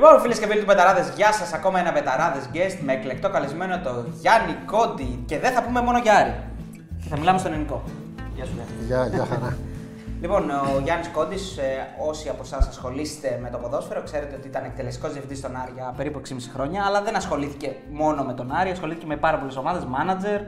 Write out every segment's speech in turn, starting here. Λοιπόν, φίλες και φίλοι του Πεταράδε, γεια σας. Ακόμα ένα Πεταράδε guest με εκλεκτό καλεσμένο το Γιάννη Κόντι. Και δεν θα πούμε μόνο για Άρη. Θα μιλάμε στον ελληνικό. Γεια σου, Γιάννη. Γεια χαρά. Λοιπόν, ο Γιάννης Κόντης, όσοι από εσάς ασχολείστε με το ποδόσφαιρο, ξέρετε ότι ήταν εκτελεστικός διευθυντής στον Άρη για περίπου 6,5 χρόνια, αλλά δεν ασχολήθηκε μόνο με τον Άρη, ασχολήθηκε με πάρα πολλές ομάδες, μάνατζερ.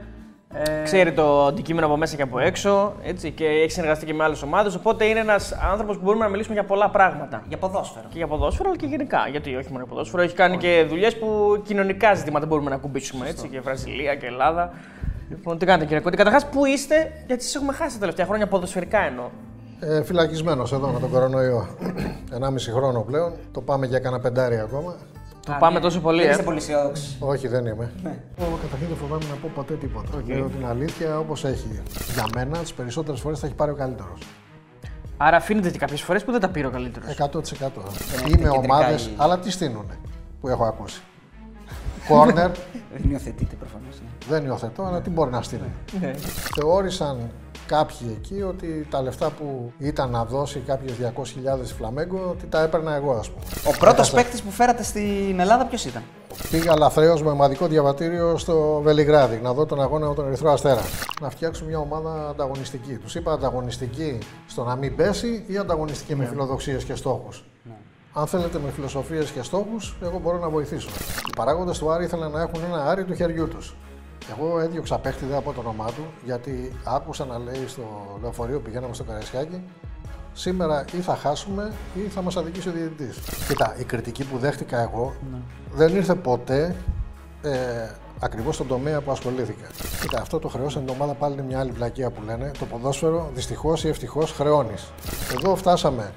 Ξέρει το αντικείμενο από μέσα και από έξω, έτσι, και έχει συνεργαστεί και με άλλες ομάδες. Οπότε είναι ένας άνθρωπος που μπορούμε να μιλήσουμε για πολλά πράγματα. Για ποδόσφαιρο. Και για ποδόσφαιρο, αλλά και γενικά. Γιατί όχι μόνο για ποδόσφαιρο, έχει κάνει και δουλειές που κοινωνικά ζητήματα μπορούμε να κουμπίσουμε, έτσι, και Βραζιλία και Ελλάδα. Λοιπόν, τι κάνετε κύριε Κόντι, καταρχάς πού είστε, γιατί σας έχουμε χάσει τα τελευταία χρόνια ποδοσφαιρικά εννοώ. Φυλακισμένος εδώ με τον κορονοϊό. 1,5 χρόνο πλέον. Το πάμε για κανένα πεντάρι ακόμα. Το πάμε τόσο πολύ. Δεν είστε πολύ αισιόδοξοι. Όχι, δεν είμαι. Καταρχήν δεν φοβάμαι να πω ποτέ τίποτα. Λέω την αλήθεια όπως έχει. Για μένα, τις περισσότερες φορές θα έχει πάρει ο καλύτερος. Άρα αφήνετε και κάποιες φορές που δεν τα πήρε ο καλύτερος. 100%. Είμαι ομάδες, αλλά τι στείνουνε που έχω ακούσει. Κόρνερ. Δεν υιοθετείτε προφανώς. Δεν υιοθετώ, αλλά τι μπορεί να στείλει. Θεώρησαν κάποιοι εκεί ότι τα λεφτά που ήταν να δώσει κάποιες 200.000 Φλαμέγκο, ότι τα έπαιρνα εγώ, ας πούμε. Ο πρώτος παίκτης που φέρατε στην Ελλάδα ποιος ήταν? Πήγα λαθρέως με ομαδικό διαβατήριο στο Βελιγράδι να δω τον αγώνα με τον Ερυθρό Αστέρα. Να φτιάξω μια ομάδα ανταγωνιστική. Τους είπα ανταγωνιστική στο να μην πέσει ή ανταγωνιστική με φιλοδοξίες και στόχους. Αν θέλετε με φιλοσοφίες και στόχους, εγώ μπορώ να βοηθήσω. Οι παράγοντες του Άρη ήθελαν να έχουν ένα Άρη του χεριού τους. Εγώ έδιωξα παίχτη δε από το όνομά του, γιατί άκουσα να λέει στο λεωφορείο που πηγαίναμε στο Καραϊσκάκι, σήμερα ή θα χάσουμε ή θα μας αδικήσει ο διαιτητής. Κοίτα, η κριτική που δέχτηκα εγώ δεν ήρθε ποτέ ακριβώς στον τομέα που ασχολήθηκα. Κοίτα, αυτό το χρεώσαν την ομάδα πάλι είναι μια άλλη βλακεία που λένε. Το ποδόσφαιρο δυστυχώς ή ευτυχώς χρεώνεις. Εδώ φτάσαμε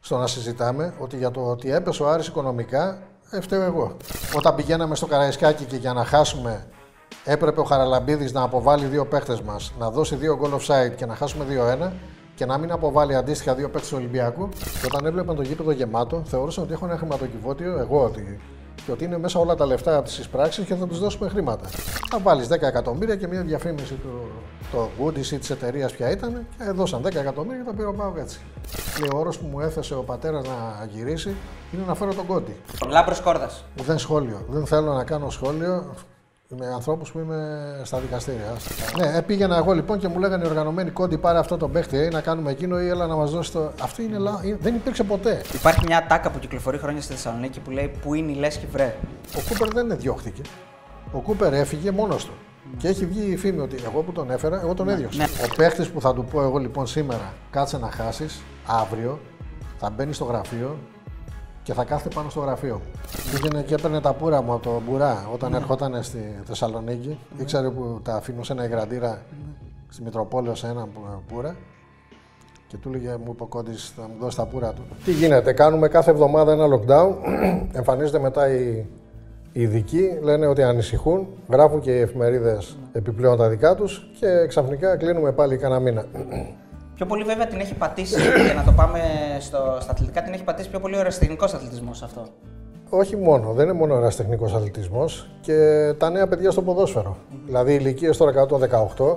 στο να συζητάμε ότι για το ότι έπεσε ο Άρης οικονομικά, φταίω εγώ. Όταν πηγαίναμε στο Καραϊσκάκι και για να χάσουμε, έπρεπε ο Χαραλαμπίδης να αποβάλει δύο παίχτες μας, να δώσει δύο γκολ offside και να χάσουμε 2-1 και να μην αποβάλει αντίστοιχα δύο παίχτες του Ολυμπιακού. Και όταν έβλεπαν το γήπεδο γεμάτο, θεώρησαν ότι έχω ένα χρηματοκιβώτιο, εγώ ότι είναι μέσα όλα τα λεφτά από τις εισπράξεις και θα τους δώσουμε χρήματα. Θα βάλεις 10 εκατομμύρια και μια διαφήμιση του Goodies ή της εταιρείας ποια ήταν και δώσαν 10 εκατομμύρια και τα πήρε ο ΠΑΟΚ έτσι. Και ο όρος που μου έθεσε ο πατέρας να γυρίσει είναι να φέρω τον Κόντι. Λάμπρος Κόρδας. Δεν σχόλιο. Δεν θέλω να κάνω σχόλιο. Με ανθρώπους που είμαι στα δικαστήρια. Ναι, πήγαινα εγώ λοιπόν και μου λέγανε οι οργανωμένοι Κόντι, πάρε αυτό το παίχτη ή να κάνουμε εκείνο ή έλα να μας δώσει το. Αυτή είναι δεν υπήρξε ποτέ. Υπάρχει μια τάκα που κυκλοφορεί χρόνια στη Θεσσαλονίκη που λέει πού είναι η Λέσχη βρε. Ο Κούπερ δεν διώχθηκε. Ο Κούπερ έφυγε μόνος του. Και έχει βγει η φήμη ότι εγώ που τον έφερα, εγώ τον έδιωξα. Ο παίχτης που θα του πω εγώ λοιπόν σήμερα, κάτσε να χάσεις, αύριο θα μπαίνει στο γραφείο. Και θα κάθεται πάνω στο γραφείο. Πήγαινε και έπαιρνε τα πουρα μου από το μπουρά όταν ερχόταν στη Θεσσαλονίκη. Ήξερε που τα αφήνω σε ένα υγραντήρα στη Μητροπόλεω σε ένα πουρα. Και του έλεγε: μου είπε ο Κόντης, θα μου δώσει τα πουρα του. Τι γίνεται, κάνουμε κάθε εβδομάδα ένα lockdown. Εμφανίζονται μετά οι ειδικοί, λένε ότι ανησυχούν. Γράφουν και οι εφημερίδες επιπλέον τα δικά τους. Και ξαφνικά κλείνουμε πάλι κανένα μήνα. Πιο πολύ βέβαια την έχει πατήσει, για να το πάμε στα αθλητικά, την έχει πατήσει πιο πολύ ο ερασιτεχνικός αθλητισμός αυτό. Όχι μόνο, δεν είναι μόνο ο ερασιτεχνικός αθλητισμός και τα νέα παιδιά στο ποδόσφαιρο. Δηλαδή ηλικίες τώρα 118,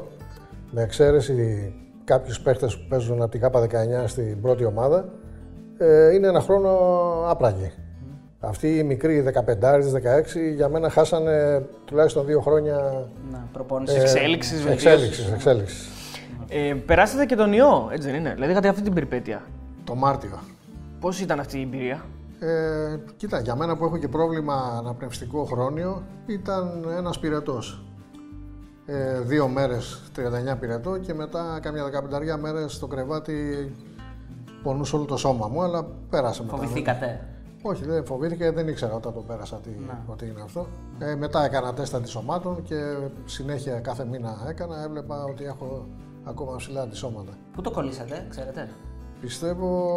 με εξαίρεση κάποιους παίχτες που παίζουν από την K19 στην πρώτη ομάδα, είναι ένα χρόνο άπραγοι. Αυτοί οι μικροί 15-16 για μένα χάσανε τουλάχιστον 2 χρόνια προπόνηση, εξέλιξης. Περάσατε και τον ιό, έτσι δεν είναι? Δηλαδή είχατε αυτή την περιπέτεια. Το Μάρτιο. Πώς ήταν αυτή η εμπειρία? Κοίτα, για μένα που έχω και πρόβλημα αναπνευστικό χρόνιο, ήταν ένας πυρετός. 2 μέρες 39 πυρετό και μετά καμιά 15 μέρες στο κρεβάτι πονούσε όλο το σώμα μου, αλλά πέρασε μετά. Φοβηθήκατε? Όχι, δεν φοβήθηκα, δεν ήξερα όταν το πέρασα ότι είναι αυτό. Μετά έκανα τεστ αντισωμάτων και συνέχεια κάθε μήνα έκανα, έβλεπα ότι έχω ακόμα ψηλά αντισώματα. Πού το κολλήσατε, ξέρετε? Πιστεύω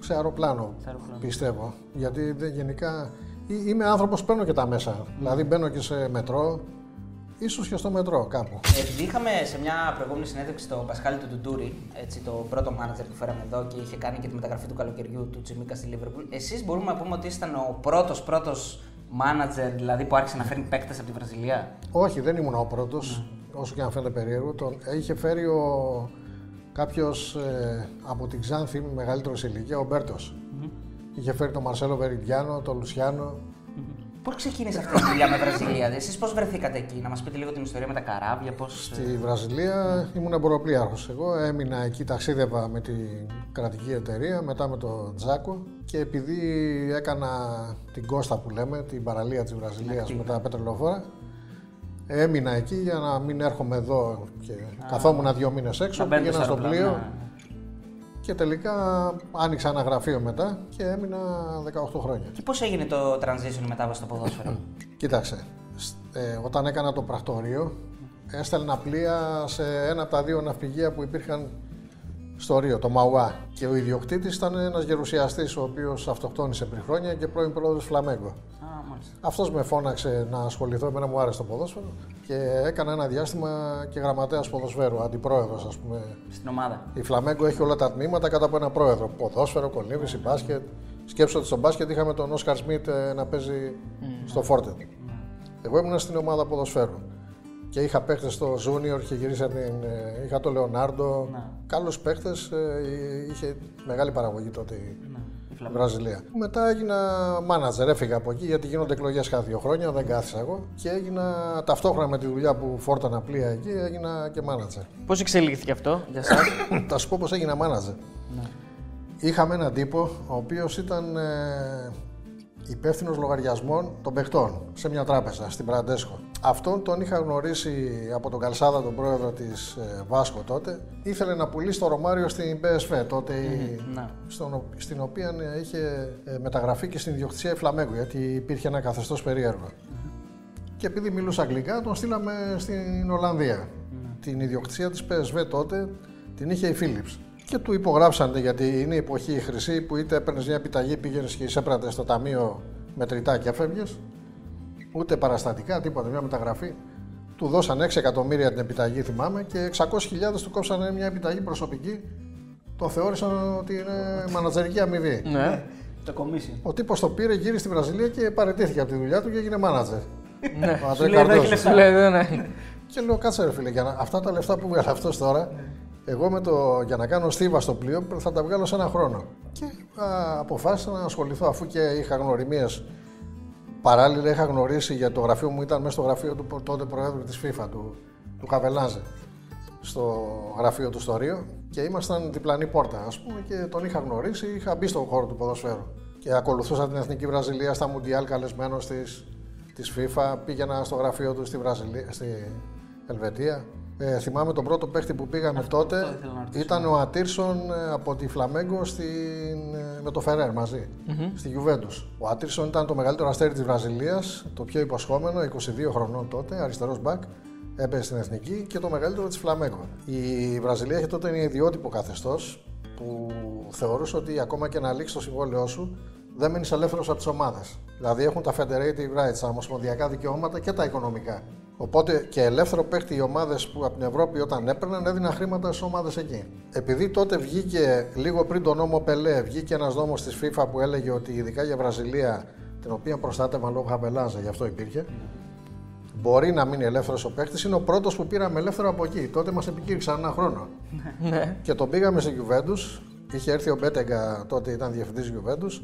σε αεροπλάνο. Πιστεύω. Γιατί γενικά είμαι άνθρωπος, παίρνω και τα μέσα. Δηλαδή μπαίνω και σε μετρό, ίσως και στο μετρό κάπου. Επειδή είχαμε σε μια προηγούμενη συνέντευξη τον Πασχάλη του Τουντούρη, το πρώτο μάνατζερ που φέραμε εδώ και είχε κάνει και τη μεταγραφή του καλοκαιριού του Τσιμίκα στη Λίβερπουλ, εσείς μπορούμε να πούμε ότι ήσταν ο πρώτος μάνατζερ δηλαδή, που άρχισε να φέρνει παίκτες από τη Βραζιλία? Όχι, δεν ήμουν ο πρώτος. Όσο και αν φαίνεται περίεργο, τον είχε φέρει κάποιος από την Ξάνθη με μεγαλύτερη ηλικία, ο Μπέρτος. Είχε φέρει τον Μαρσέλο Βεριτιάνο, τον Λουσιάνο. Πώς ξεκίνησε αυτή τη δουλειά με Βραζιλία, εσείς πώς βρεθήκατε εκεί, να μας πείτε λίγο την ιστορία με τα καράβια, πώς... Στη Βραζιλία ήμουν εμποροπλοίαρχος εγώ, έμεινα εκεί, ταξίδευα με την κρατική εταιρεία, μετά με τον Τζάκο και επειδή έκανα την Κώστα που λέμε, την παραλία της Βραζιλίας με τα πετρελοφόρα, έμεινα εκεί για να μην έρχομαι εδώ και καθόμουν 2 μήνες έξω, πήγαινα στο πλοίο. Ναι. Και τελικά άνοιξα ένα γραφείο μετά και έμεινα 18 χρόνια. Και πώς έγινε το transition μετά στο ποδόσφαιρο? Κοίταξε, όταν έκανα το πρακτορείο, έστελνα πλοία σε ένα από τα 2 ναυπηγεία που υπήρχαν στο Ρίο, το Μαουά. Και ο ιδιοκτήτης ήταν ένας γερουσιαστής, ο οποίος αυτοκτόνησε πριν χρόνια και πρώην πρόεδρος Φλαμέγκο. Αυτός με φώναξε να ασχοληθώ, εμένα μου άρεσε το ποδόσφαιρο και έκανα ένα διάστημα και γραμματέας ποδοσφαίρου, αντιπρόεδρος ας πούμε. Στην ομάδα. Η Φλαμέγκο έχει όλα τα τμήματα κάτω από ένα πρόεδρο. Ποδόσφαιρο, κολύμβηση, μπάσκετ. Σκέψω ότι στο μπάσκετ είχαμε τον Όσκαρ Σμιτ να παίζει στο Φόρτετ. Εγώ ήμουν στην ομάδα ποδοσφαίρου και είχα παίχτες στο Junior και είχα τον Λεωνάρντο. Καλούς παίχτες, είχε μεγάλη παραγωγή τότε. Βραζιλία. Μετά έγινα manager, έφυγα από εκεί γιατί γίνονται εκλογές κάθε 2 χρόνια, δεν κάθισα εγώ και έγινα ταυτόχρονα με τη δουλειά που φόρτανα πλοία εκεί, έγινα και manager. Πώς εξελίχθηκε αυτό για εσάς? Θα σου πω πώς έγινα manager. Ναι. Είχαμε έναν τύπο ο οποίος ήταν υπεύθυνος λογαριασμών των παιχτών σε μια τράπεζα στην Πραντέσκο. Αυτόν τον είχα γνωρίσει από τον Καλσάδα, τον πρόεδρο της Βάσκο τότε. Ήθελε να πουλήσει το Ρωμάριο στην PSV τότε, στην οποία είχε μεταγραφεί και στην ιδιοκτησία η Φλαμέγκο, γιατί υπήρχε ένα καθεστώς περίεργο. Και επειδή μιλούσα αγγλικά, τον στείλαμε στην Ολλανδία. Την ιδιοκτησία της PSV τότε την είχε η Philips. Και του υπογράψανε, γιατί είναι η εποχή χρυσή που είτε έπαιρνες μια επιταγή, πήγαινες και εισέπρατε στο ταμείο μετρητά και έφευγες. Ούτε παραστατικά, τίποτα, μια μεταγραφή. Του δώσαν 6 εκατομμύρια την επιταγή, θυμάμαι, και 600.000 του κόψανε μια επιταγή προσωπική. Το θεώρησαν ότι είναι μανατζερική αμοιβή. Ναι, το κομίσει. Ο τύπος το πήρε, γύρισε στη Βραζιλία και παραιτήθηκε από τη δουλειά του και έγινε μάνατζερ. Ναι, και λέω, κάτσε ρε φίλε, για αυτά τα λεφτά που βγάλε αυτός τώρα. Εγώ για να κάνω στίβα στο πλοίο θα τα βγάλω σε 1 χρόνο. Και αποφάσισα να ασχοληθώ, αφού και είχα γνωριμίες. Παράλληλα είχα γνωρίσει, γιατί το γραφείο μου ήταν μέσα στο γραφείο του τότε Προέδρου της FIFA, του Καβελάζε, στο γραφείο του στο Ρίο, και ήμασταν διπλανή πόρτα ας πούμε και τον είχα γνωρίσει, είχα μπει στον χώρο του ποδοσφαίρου. Και ακολουθούσα την Εθνική Βραζιλία στα Μουντιάλ καλεσμένος της FIFA, πήγαινα στο γραφείο του στη Ελβετία. Θυμάμαι τον πρώτο παίχτη που πήγαμε τότε ήταν ο Ατήρσον από τη Φλαμέγκο με το Φερέρ μαζί, στη Γιουβέντους. Ο Ατήρσον ήταν το μεγαλύτερο αστέρι της Βραζιλίας, το πιο υποσχόμενο, 22 χρονών τότε, αριστερός μπακ, έπαιζε στην Εθνική και το μεγαλύτερο της Φλαμέγκο. Η Βραζιλία είχε τότε ένα ιδιότυπο καθεστώς που θεωρούσε ότι ακόμα και να λήξει το συμβόλαιό σου δεν μένεις ελεύθερος από τις ομάδες. Δηλαδή έχουν τα federative rights, τα ομοσπονδιακά δικαιώματα και τα οικονομικά. Οπότε και ελεύθερο παίχτη οι ομάδες που από την Ευρώπη όταν έπαιρναν έδιναν χρήματα στις ομάδες εκεί. Επειδή τότε βγήκε λίγο πριν τον νόμο Πελέ, βγήκε ένας νόμος της FIFA που έλεγε ότι ειδικά για Βραζιλία, την οποία προστάτευαν λόγω Χαμπελάζα, γι' αυτό υπήρχε, μπορεί να μείνει ελεύθερος ο παίχτης. Είναι ο πρώτος που πήραμε ελεύθερο από εκεί. Τότε μας επικήρυξαν 1 χρόνο. Και τον πήγαμε σε Γιουβέντους. Είχε έρθει ο Μπέτεγκα, τότε ήταν διευθυντής Γιουβέντους.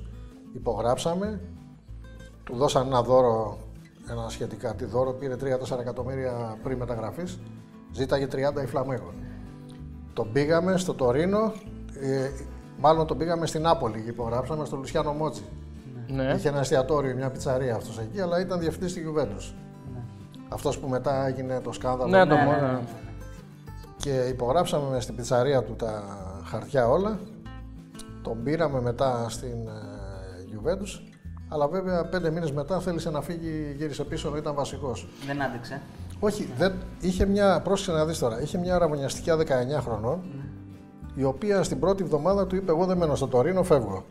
Υπογράψαμε. Του δώσαν ένα δώρο. Ένα σχετικά τι δώρο, πήρε 3-4 εκατομμύρια πριν μεταγραφής, ζήταγε 30 η Φλαμέγκο. Τον πήγαμε στο Τορίνο, μάλλον τον πήγαμε στην Νάπολη, υπογράψαμε στον Λουσιάνο Μότζι. Ναι. Είχε ένα εστιατόριο, μια πιτσαρία αυτός εκεί, αλλά ήταν διευθυντής στη Γιουβέντους. Ναι. Αυτός που μετά έγινε το σκάνδαλο. Ναι, ναι. Και υπογράψαμε στην πιτσαρία του τα χαρτιά όλα, τον πήραμε μετά στην Γιουβέντους. Αλλά βέβαια 5 μήνες μετά θέλησε να φύγει, γύρισε πίσω, ήταν βασικός. Δεν άντεξε. Όχι, είχε μια, πρόσεξε να δεις τώρα, είχε μια αραβωνιαστικιά 19 χρονών, η οποία στην πρώτη εβδομάδα του είπε εγώ δεν μένω στο Τορίνο, φεύγω.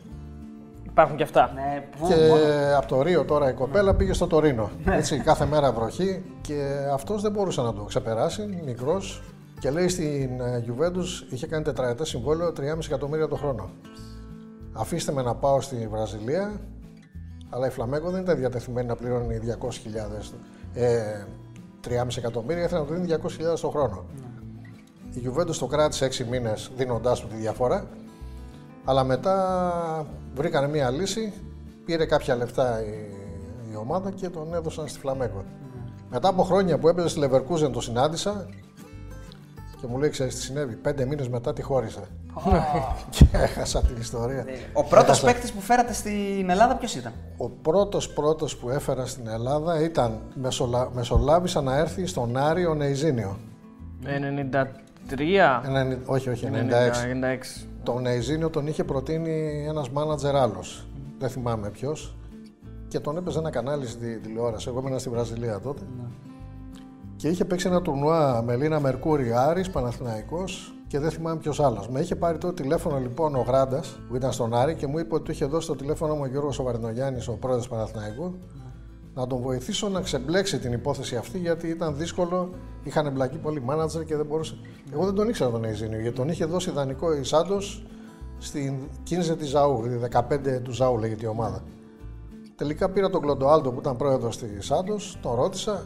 Υπάρχουν και αυτά. Ναι, και από το Ρίο τώρα η κοπέλα πήγε στο Τορίνο, έτσι, κάθε μέρα βροχή και αυτός δεν μπορούσε να το ξεπεράσει, μικρός. Και λέει στην Juventus, είχε κάνει τετραετές συμβόλαιο 3,5 εκατομμύρια το χρόνο. Αφήστε με να πάω στη Βραζιλία. Αλλά η Φλαμέγκο δεν ήταν διατεθειμένη να πληρώνει 200.000, 3,5 εκατομμύρια, ήθελε να του δίνει 200.000 το χρόνο. Η Γιουβέντους το κράτησε 6 μήνες δίνοντάς του τη διαφορά, Αλλά μετά βρήκανε μία λύση, πήρε κάποια λεφτά η ομάδα και τον έδωσαν στη Φλαμέγκο. Μετά από χρόνια που έπαιζε στη Λεβερκούζεν τον συνάντησα και μου λέει: «Ξέρεις τι συνέβη, 5 μήνες μετά τη χώρισα». Και έχασα την ιστορία. Ο πρώτος παίκτης που φέρατε στην Ελλάδα ποιος ήταν? Ο πρώτος που έφερα στην Ελλάδα ήταν, μεσολάβησα να έρθει στον Άρη ο Νεϊζίνιο. 93? Όχι, 96. Τον Νεϊζίνιο τον είχε προτείνει ένας μάνατζερ άλλος, δεν θυμάμαι ποιος, και τον έπαιζε ένα κανάλι στη τηλεόραση. Εγώ ήμουν στη Βραζιλία τότε. Και είχε παίξει ένα τουρνουά με Λίνα Μερκούρη, Άρης, Παναθηναϊκός και δεν θυμάμαι ποιος άλλος. Με είχε πάρει το τηλέφωνο λοιπόν ο Γράντας που ήταν στον Άρη και μου είπε ότι του είχε δώσει το τηλέφωνο μου ο Γιώργος Βαρινογιάννης, ο πρόεδρος Παναθηναϊκού, να τον βοηθήσω να ξεμπλέξει την υπόθεση αυτή, γιατί ήταν δύσκολο. Είχαν εμπλακεί πολλοί μάνατζερ και δεν μπορούσε. Εγώ δεν τον ήξερα τον Νεϊζίνιο, γιατί τον είχε δώσει ιδανικό η Σάντο στην κίνηση τη Ζαού, δηλαδή 15 του Ζαού λέγεται η ομάδα. Τελικά πήρα τον Κλοντοάλτο που ήταν πρόεδρος τη Σάντο, τον ρώτησα.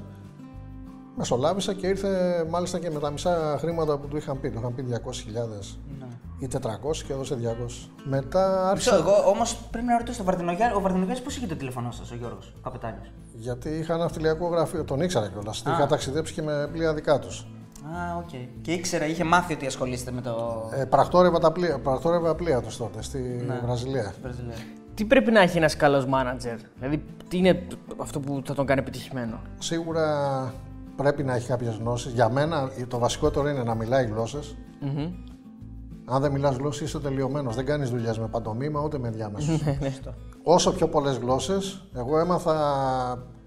Μεσολάβησα και ήρθε μάλιστα και με τα μισά χρήματα που του είχαν πει. Του είχαν πει 200.000 ή 400 και έδωσε 200. Μετά άρχισα. Εγώ όμως πρέπει να ρωτήσω τον Βαρδινογιάννη. Ο Βαρδινογιάννης πώς είχε το τηλέφωνό σας, ο Γιώργος, ο καπετάνιος? Γιατί είχα ένα αυτιλιακό γραφείο, τον ήξερα κιόλας. Είχα ταξιδέψει και με πλοία δικά τους. Okay. Και ήξερα, είχε μάθει ότι ασχολείστε με το. Πρακτόρευα πλοία τους τότε στη Βραζιλία. Τι πρέπει να έχει ένας καλός μάνατζερ, δηλαδή τι είναι αυτό που θα τον κάνει επιτυχημένο? Σίγουρα. Πρέπει να έχει κάποιες γνώσεις. Για μένα το βασικότερο είναι να μιλάει γλώσσες. Mm-hmm. Αν δεν μιλάς γλώσσες είσαι τελειωμένος. Δεν κάνεις δουλειές με παντομήμα ούτε με διάμεσους. Όσο πιο πολλές γλώσσες, εγώ έμαθα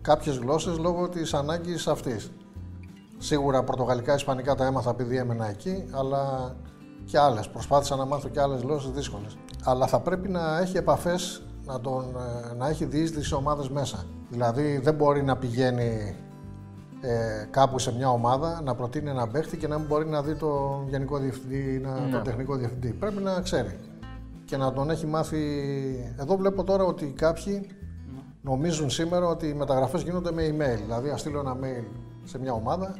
κάποιες γλώσσες λόγω της ανάγκης αυτής. Σίγουρα πορτογαλικά, ισπανικά τα έμαθα επειδή έμενα εκεί, αλλά και άλλες. Προσπάθησα να μάθω και άλλες γλώσσες δύσκολες. Αλλά θα πρέπει να έχει επαφές, να έχει διείσδυση ομάδες μέσα. Δηλαδή δεν μπορεί να πηγαίνει κάπου σε μια ομάδα, να προτείνει έναν παίχτη και να μην μπορεί να δει τον γενικό διευθυντή ή τον τεχνικό διευθυντή. Πρέπει να ξέρει και να τον έχει μάθει. Εδώ βλέπω τώρα ότι κάποιοι νομίζουν σήμερα ότι οι μεταγραφές γίνονται με email. Δηλαδή, ας στείλω ένα mail σε μια ομάδα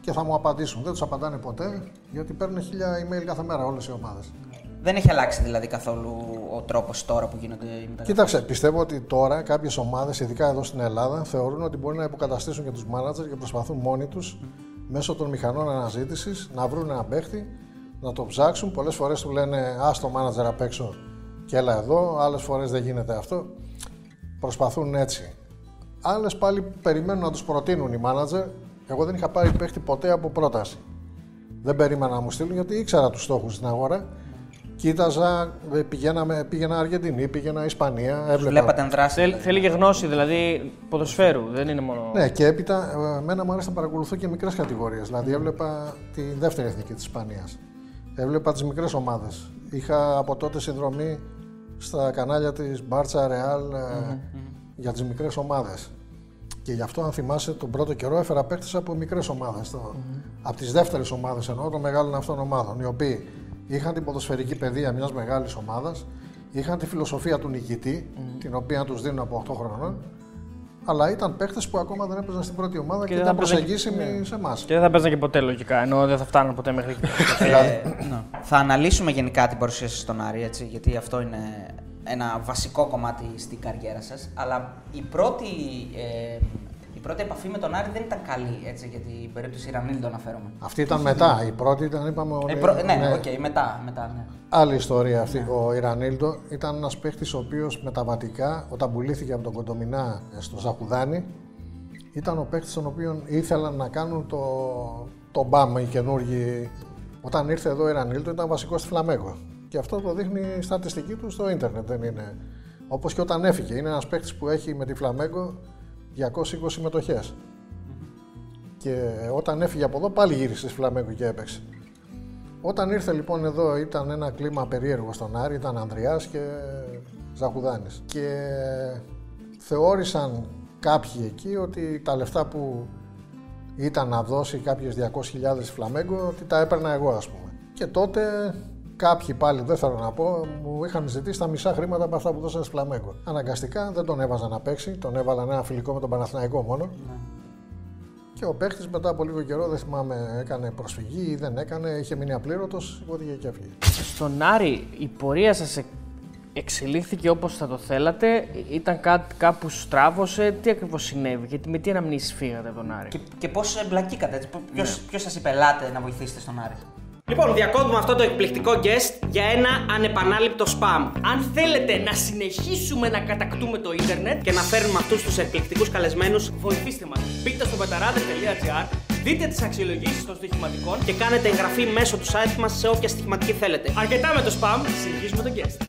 και θα μου απαντήσουν. Δεν τους απαντάνε ποτέ, γιατί παίρνουν 1000 email κάθε μέρα όλες οι ομάδες. Δεν έχει αλλάξει δηλαδή καθόλου ο τρόπος τώρα που γίνονται οι μεταγραφές? Κοίταξε, πιστεύω ότι τώρα κάποιες ομάδες, ειδικά εδώ στην Ελλάδα, θεωρούν ότι μπορεί να υποκαταστήσουν και τους μάνατζερ και προσπαθούν μόνοι τους μέσω των μηχανών αναζήτησης να βρουν έναν παίχτη, να το ψάξουν. Πολλές φορές του λένε «Ας το μάνατζερ απ' έξω και έλα εδώ», άλλες φορές δεν γίνεται αυτό. Προσπαθούν έτσι. Άλλες πάλι περιμένουν να τους προτείνουν οι μάνατζερ. Εγώ δεν είχα πάρει παίχτη ποτέ από πρόταση. Δεν περίμενα να μου στείλουν γιατί ήξερα τους στόχους στην αγορά. Κοίταζα, πήγαινα Αργεντινή, πήγαινα Ισπανία, έβλεπα. Βλέπατε αν δράση. Θέλει και γνώση, δηλαδή ποδοσφαίρου, δεν είναι μόνο. Ναι, και έπειτα, εμένα μου αρέσει να παρακολουθώ και μικρές κατηγορίες. Δηλαδή, έβλεπα τη δεύτερη εθνική της Ισπανίας. Έβλεπα τις μικρές ομάδες. Είχα από τότε συνδρομή στα κανάλια της Μπάρτσα, Ρεάλ για τις μικρές ομάδες. Και γι' αυτό, αν θυμάσαι, τον πρώτο καιρό έφερα παίκτες από μικρές ομάδες. Από τις δεύτερες ομάδες εννοώ των μεγάλων αυτών ομάδων, οι οποίοι είχαν την ποδοσφαιρική παιδεία μιας μεγάλης ομάδας, είχαν τη φιλοσοφία του νικητή, την οποία τους δίνουν από 8 χρονών, αλλά ήταν παίχτες που ακόμα δεν έπαιζαν στην πρώτη ομάδα και ήταν προσεγγίσιμοι σε εμάς. Και δεν θα παίζαν και ποτέ λογικά, ενώ δεν θα φτάνουν ποτέ μέχρι εκεί. Θα αναλύσουμε γενικά την παρουσία σας στον Άρη, έτσι, γιατί αυτό είναι ένα βασικό κομμάτι στην καριέρα σας, αλλά η πρώτη επαφή με τον Άρη δεν ήταν καλή, έτσι, γιατί η περίπτωση Ιράνιλτο αναφέρομαι. Αυτή ήταν μετά. Η πρώτη ήταν, είπαμε. Μετά. Άλλη ιστορία αυτή. Ναι. Ο Ιράνιλτο ήταν ένας παίχτης ο οποίος μεταβατικά, όταν πουλήθηκε από τον Κοντομινά στο Ζακουδάνι, ήταν ο παίχτης τον οποίο ήθελαν να κάνουν το μπαμ οι καινούργοι. Όταν ήρθε εδώ ο Ιράνιλτο ήταν βασικός στη Φλαμέγκο. Και αυτό το δείχνει η στατιστική του στο ίντερνετ. Δεν είναι. Όπως και όταν έφυγε. Είναι ένας παίχτης που έχει με τη Φλαμέγκο 220 συμμετοχές. Και όταν έφυγε από εδώ πάλι γύρισε στη Φλαμέγκο και έπαιξε. Όταν ήρθε λοιπόν εδώ ήταν ένα κλίμα περίεργο στον Άρη, ήταν Ανδριάς και Ζαχουδάνης. Και θεώρησαν κάποιοι εκεί ότι τα λεφτά που ήταν να δώσει κάποιες 200.000 Φλαμέγκο, ότι τα έπαιρνα εγώ, ας πούμε. Και τότε κάποιοι πάλι, δεν θέλω να πω, μου είχαν ζητήσει τα μισά χρήματα από αυτά που δώσανε στη Φλαμέγκο. Αναγκαστικά δεν τον έβαζαν να παίξει, τον έβαλαν ένα φιλικό με τον Παναθηναϊκό μόνο. Και ο παίχτης μετά από λίγο καιρό, δεν θυμάμαι, έκανε προσφυγή ή δεν έκανε, είχε μείνει απλήρωτος, σηκώθηκε και έφυγε. Στον Άρη, η πορεία σας εξελίχθηκε όπως θα το θέλατε, ήταν κάπου στράβωσε, τι ακριβώς συνέβη, γιατί με τι αναμνήσεις φύγατε από τον Άρη? Και πώς εμπλακήκατε, ποιος σας είπε ελάτε να βοηθήσετε στον Άρη? Λοιπόν, διακόπτουμε αυτό το εκπληκτικό guest για ένα ανεπανάληπτο spam. Αν θέλετε να συνεχίσουμε να κατακτούμε το ίντερνετ και να φέρνουμε αυτούς τους εκπληκτικούς καλεσμένους, βοηθήστε μας. Μπείτε στο πεταράδε.gr, δείτε τις αξιολογήσεις των στοιχηματικών και κάνετε εγγραφή μέσω του site μας σε όποια στοιχηματική θέλετε. Αρκετά με το spam, συνεχίζουμε το guest.